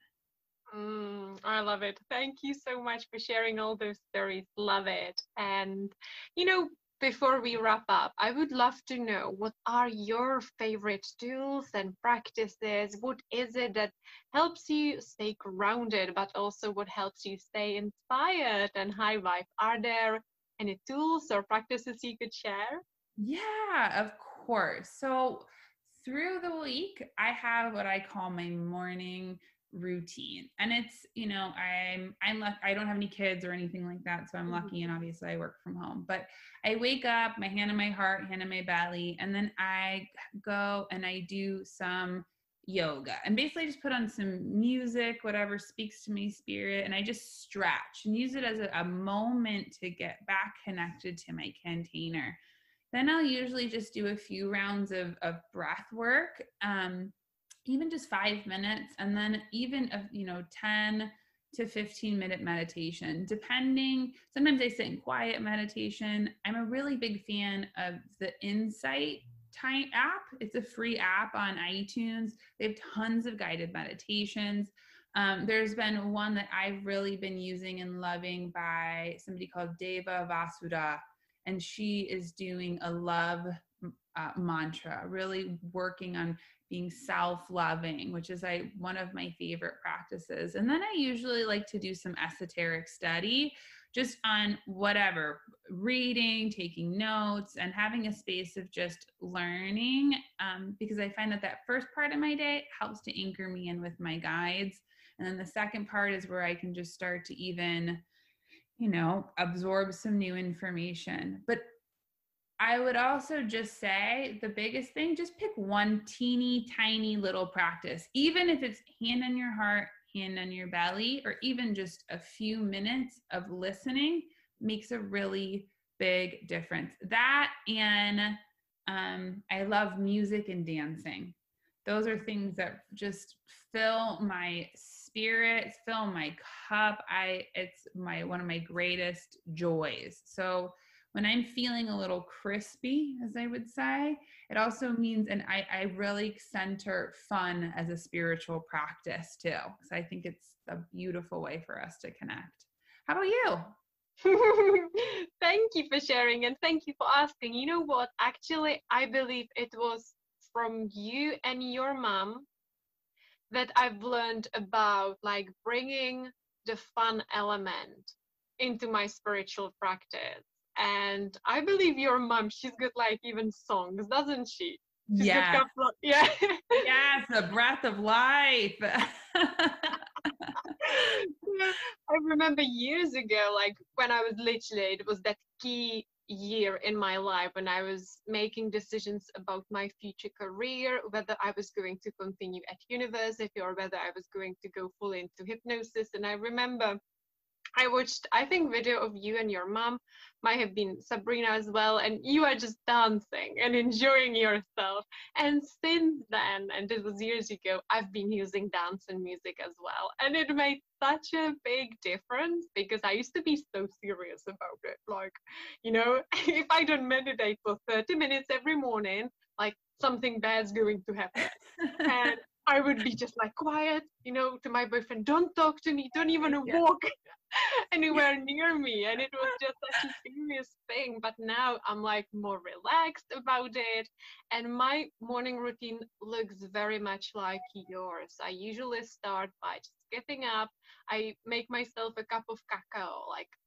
I love it. Thank you so much for sharing all those stories. Love it. And, you know, before we wrap up, I would love to know, what are your favorite tools and practices? What is it that helps you stay grounded, but also what helps you stay inspired and high vibe? Are there any tools or practices you could share? Yeah, of course. So through the week, I have what I call my morning routine, and it's, you know, I'm lucky, I don't have any kids or anything like that, so I'm lucky, and obviously I work from home. But I wake up, my hand on my heart, hand on my belly, and then I go and I do some yoga, and basically I just put on some music, whatever speaks to my spirit, and I just stretch and use it as a moment to get back connected to my container. Then I'll usually just do a few rounds of breath work, even just 5 minutes, and then even, 10 to 15 minute meditation, depending. Sometimes I sit in quiet meditation. I'm a really big fan of the Insight Timer app. It's a free app on iTunes. They have tons of guided meditations. There's been one that I've really been using and loving by somebody called Deva Vasudha, and she is doing a love mantra, really working on being self-loving, which is one of my favorite practices. And then I usually like to do some esoteric study, just on whatever, reading, taking notes, and having a space of just learning, because I find that first part of my day helps to anchor me in with my guides. And then the second part is where I can just start to even, absorb some new information. But I would also just say the biggest thing, just pick one teeny tiny little practice, even if it's hand on your heart, hand on your belly, or even just a few minutes of listening makes a really big difference. That, and I love music and dancing. Those are things that just fill my spirit, fill my cup. It's one of my greatest joys. So when I'm feeling a little crispy, as I would say, it also means, and I really center fun as a spiritual practice too. So I think it's a beautiful way for us to connect. How about you? Thank you for sharing, and thank you for asking. You know what? Actually, I believe it was from you and your mom that I've learned about bringing the fun element into my spiritual practice. And I believe your mom, she's got even songs, doesn't she? She's got a couple of, yeah. Yes, the breath of life. I remember years ago, when I was literally, it was that key year in my life when I was making decisions about my future career, whether I was going to continue at university or whether I was going to go full into hypnosis. And I remember I watched, I think, video of you and your mom, might have been Sabrina as well, and you are just dancing and enjoying yourself. And since then, and this was years ago, I've been using dance and music as well. And it made such a big difference, because I used to be so serious about it. If I don't meditate for 30 minutes every morning, something bad's going to happen. And I would be just quiet, to my boyfriend, don't talk to me, don't even walk anywhere near me. And it was just such a serious thing. But now I'm more relaxed about it. And my morning routine looks very much like yours. I usually start by just getting up. I make myself a cup of cacao.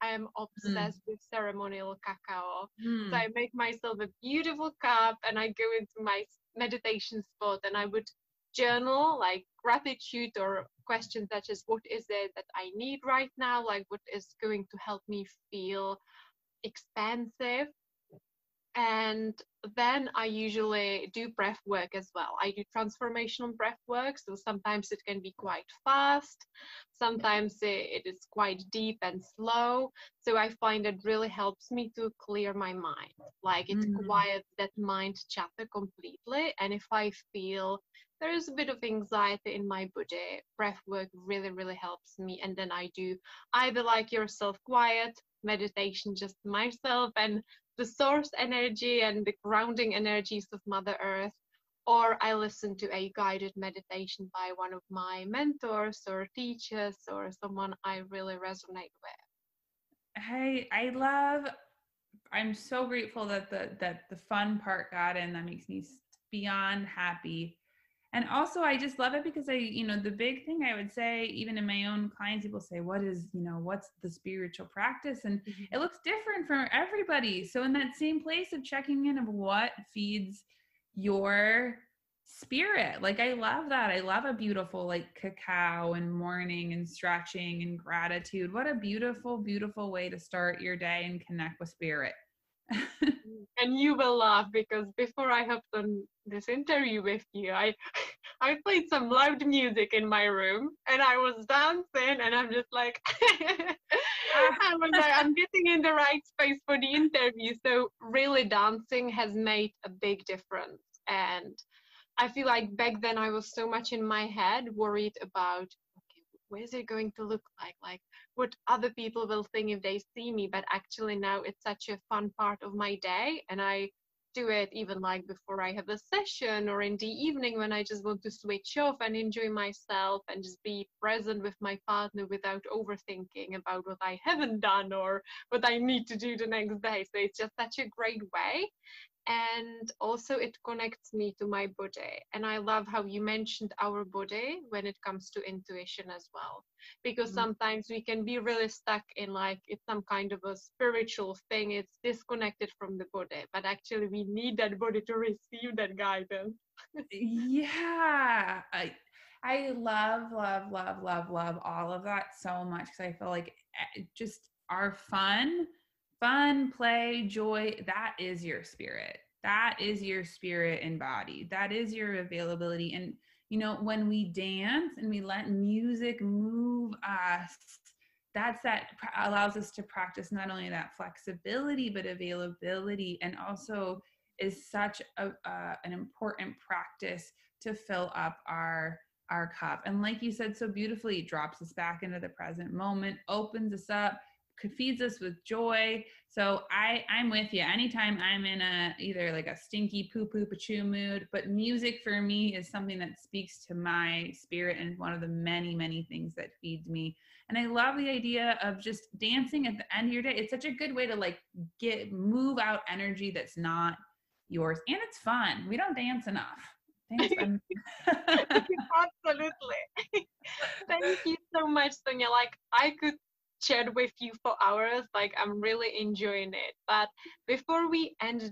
I am obsessed with ceremonial cacao. So I make myself a beautiful cup, and I go into my meditation spot, and I would journal gratitude or questions such as, what is it that I need right now, what is going to help me feel expansive. And then I usually do breath work as well. I do transformational breath work, so sometimes it can be quite fast, sometimes it is quite deep and slow. So I find it really helps me to clear my mind, it quiets that mind chatter completely. And if I feel there is a bit of anxiety in my body, breath work really, really helps me. And then I do either yourself, quiet meditation, just myself and the source energy and the grounding energies of Mother Earth, or I listen to a guided meditation by one of my mentors or teachers or someone I really resonate with. Hey, I love I'm so grateful that the fun part got in. That makes me beyond happy. And also I just love it because the big thing I would say, even in my own clients, people say, what's the spiritual practice? And it looks different for everybody. So in that same place of checking in of what feeds your spirit, like, I love that. I love a beautiful, like, cacao and morning and stretching and gratitude. What a beautiful, beautiful way to start your day and connect with spirit. And you will laugh, because before I have done this interview with you, I played some loud music in my room and I was dancing, and I'm just like, I'm getting in the right space for the interview. So really, dancing has made a big difference. And I feel like back then I was so much in my head, worried about, okay, where is it going to look like? Like, what other people will think if they see me? But actually now it's such a fun part of my day, and I do it even like before I have a session or in the evening when I just want to switch off and enjoy myself and just be present with my partner without overthinking about what I haven't done or what I need to do the next day. So it's just such a great way. And also it connects me to my body. And I love how you mentioned our body when it comes to intuition as well, because sometimes we can be really stuck in, like, it's some kind of a spiritual thing. It's disconnected from the body, but actually we need that body to receive that guidance. Yeah. I love, love, love, love, love all of that so much. Cause I feel like just our fun, play, joy, that is your spirit. That is your spirit and body. That is your availability. And, when we dance and we let music move us, that allows us to practice not only that flexibility, but availability, and also is such an important practice to fill up our cup. And like you said so beautifully, it drops us back into the present moment, opens us up, feeds us with joy. So I'm with you. Anytime I'm in either like a stinky poo pachoo mood, but music for me is something that speaks to my spirit and one of the many, many things that feeds me. And I love the idea of just dancing at the end of your day. It's such a good way to, like, move out energy that's not yours. And it's fun. We don't dance enough. Thanks. Absolutely. Thank you so much, Sonia. Like, I could chat with you for hours. Like, I'm really enjoying it. But before we end the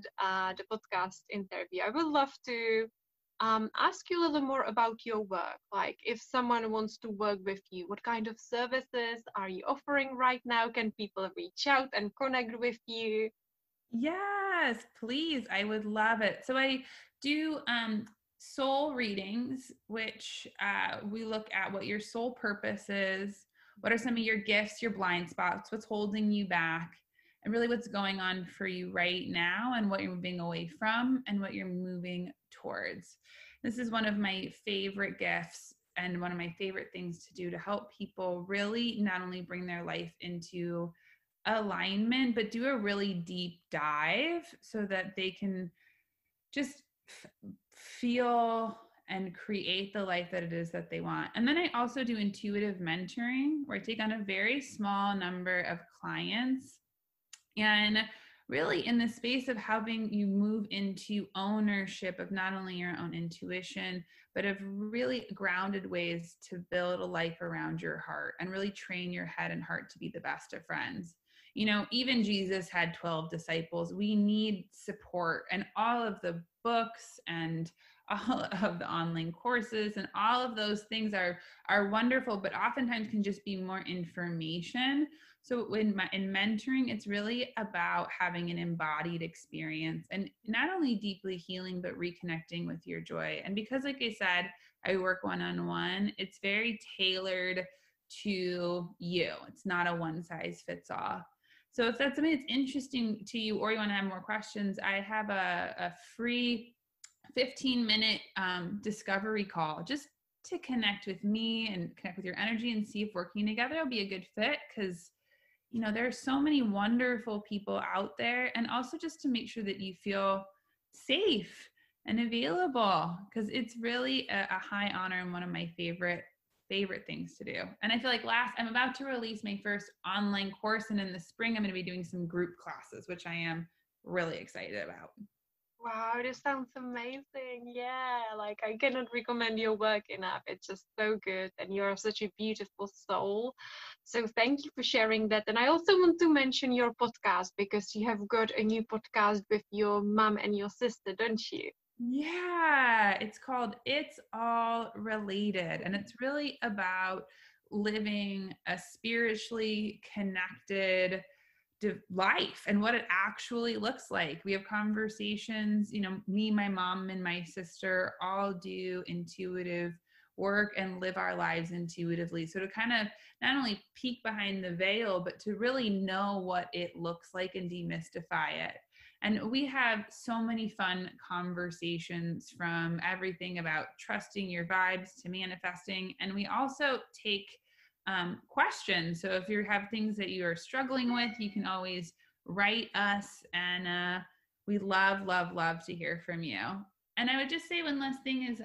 podcast interview, I would love to ask you a little more about your work. Like, if someone wants to work with you, what kind of services are you offering right now? Can people reach out and connect with you? Yes, please. I would love it. So I do soul readings, which we look at what your soul purpose is. What are some of your gifts, your blind spots, what's holding you back, and really what's going on for you right now, and what you're moving away from and what you're moving towards. This is one of my favorite gifts and one of my favorite things to do, to help people really not only bring their life into alignment, but do a really deep dive so that they can just feel and create the life that it is that they want. And then I also do intuitive mentoring, where I take on a very small number of clients, and really in the space of helping you move into ownership of not only your own intuition, but of really grounded ways to build a life around your heart and really train your head and heart to be the best of friends. Even Jesus had 12 disciples. We need support, and all of the books and all of the online courses and all of those things are wonderful, but oftentimes can just be more information. So in mentoring, it's really about having an embodied experience and not only deeply healing, but reconnecting with your joy. And because, like I said, I work one-on-one, it's very tailored to you. It's not a one-size-fits-all. So if that's something that's interesting to you, or you want to have more questions, I have a free 15-minute discovery call just to connect with me and connect with your energy and see if working together will be a good fit, because there are so many wonderful people out there, and also just to make sure that you feel safe and available, because it's really a high honor and one of my favorite favorite things to do. And I feel like I'm about to release my first online course, and in the spring, I'm going to be doing some group classes, which I am really excited about. Wow, this sounds amazing. Yeah, like I cannot recommend your work enough. It's just so good, and you're such a beautiful soul. So thank you for sharing that. And I also want to mention your podcast, because you have got a new podcast with your mom and your sister, don't you? Yeah, it's called It's All Related, and it's really about living a spiritually connected life and what it actually looks like. We have conversations, you know, me, my mom, and my sister all do intuitive work and live our lives intuitively. So to kind of not only peek behind the veil, but to really know what it looks like and demystify it. And we have so many fun conversations, from everything about trusting your vibes to manifesting. And we also take questions. So if you have things that you are struggling with, you can always write us, and we love to hear from you. And I would just say one last thing is,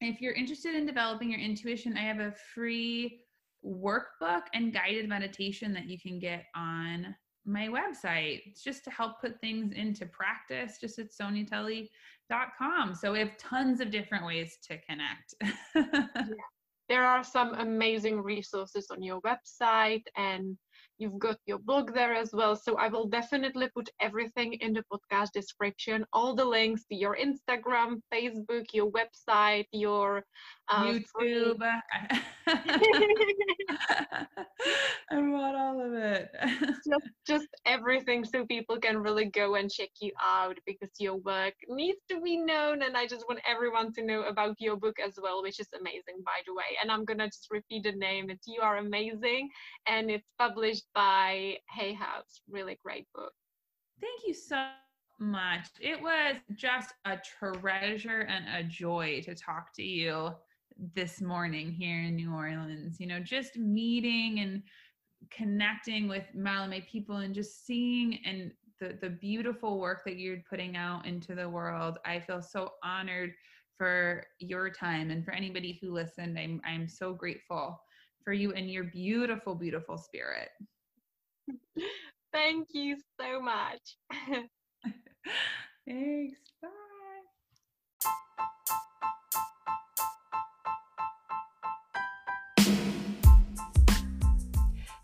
if you're interested in developing your intuition, I have a free workbook and guided meditation that you can get on my website. It's just to help put things into practice, just at SoniaTully.com. So we have tons of different ways to connect. Yeah. There are some amazing resources on your website, and you've got your blog there as well. So I will definitely put everything in the podcast description, all the links to your Instagram, Facebook, your website, your YouTube. I want all of it. just everything, so people can really go and check you out, because your work needs to be known. And I just want everyone to know about your book as well, which is amazing, by the way. And I'm going to just repeat the name. It's You Are Amazing, and it's published by Hay House. Really great book. Thank you so much. It was just a treasure and a joy to talk to you this morning here in New Orleans. You know, just meeting and connecting with my people, and just seeing and the beautiful work that you're putting out into the world. I feel so honored for your time, and for anybody who listened, I'm so grateful for you and your beautiful, beautiful spirit. Thank you so much. Thanks. Bye.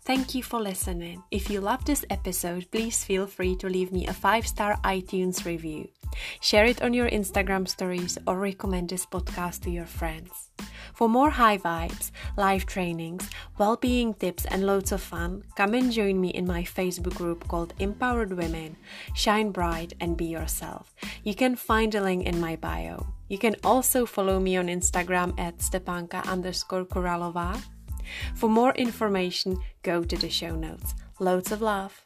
Thank you for listening. If you loved this episode, please feel free to leave me a 5-star iTunes review. Share it on your Instagram stories, or recommend this podcast to your friends. For more high vibes, live trainings, well-being tips, and loads of fun, come and join me in my Facebook group called Empowered Women. Shine bright and be yourself. You can find a link in my bio. You can also follow me on Instagram at Stepanka_Kuralova. For more information, go to the show notes. Loads of love.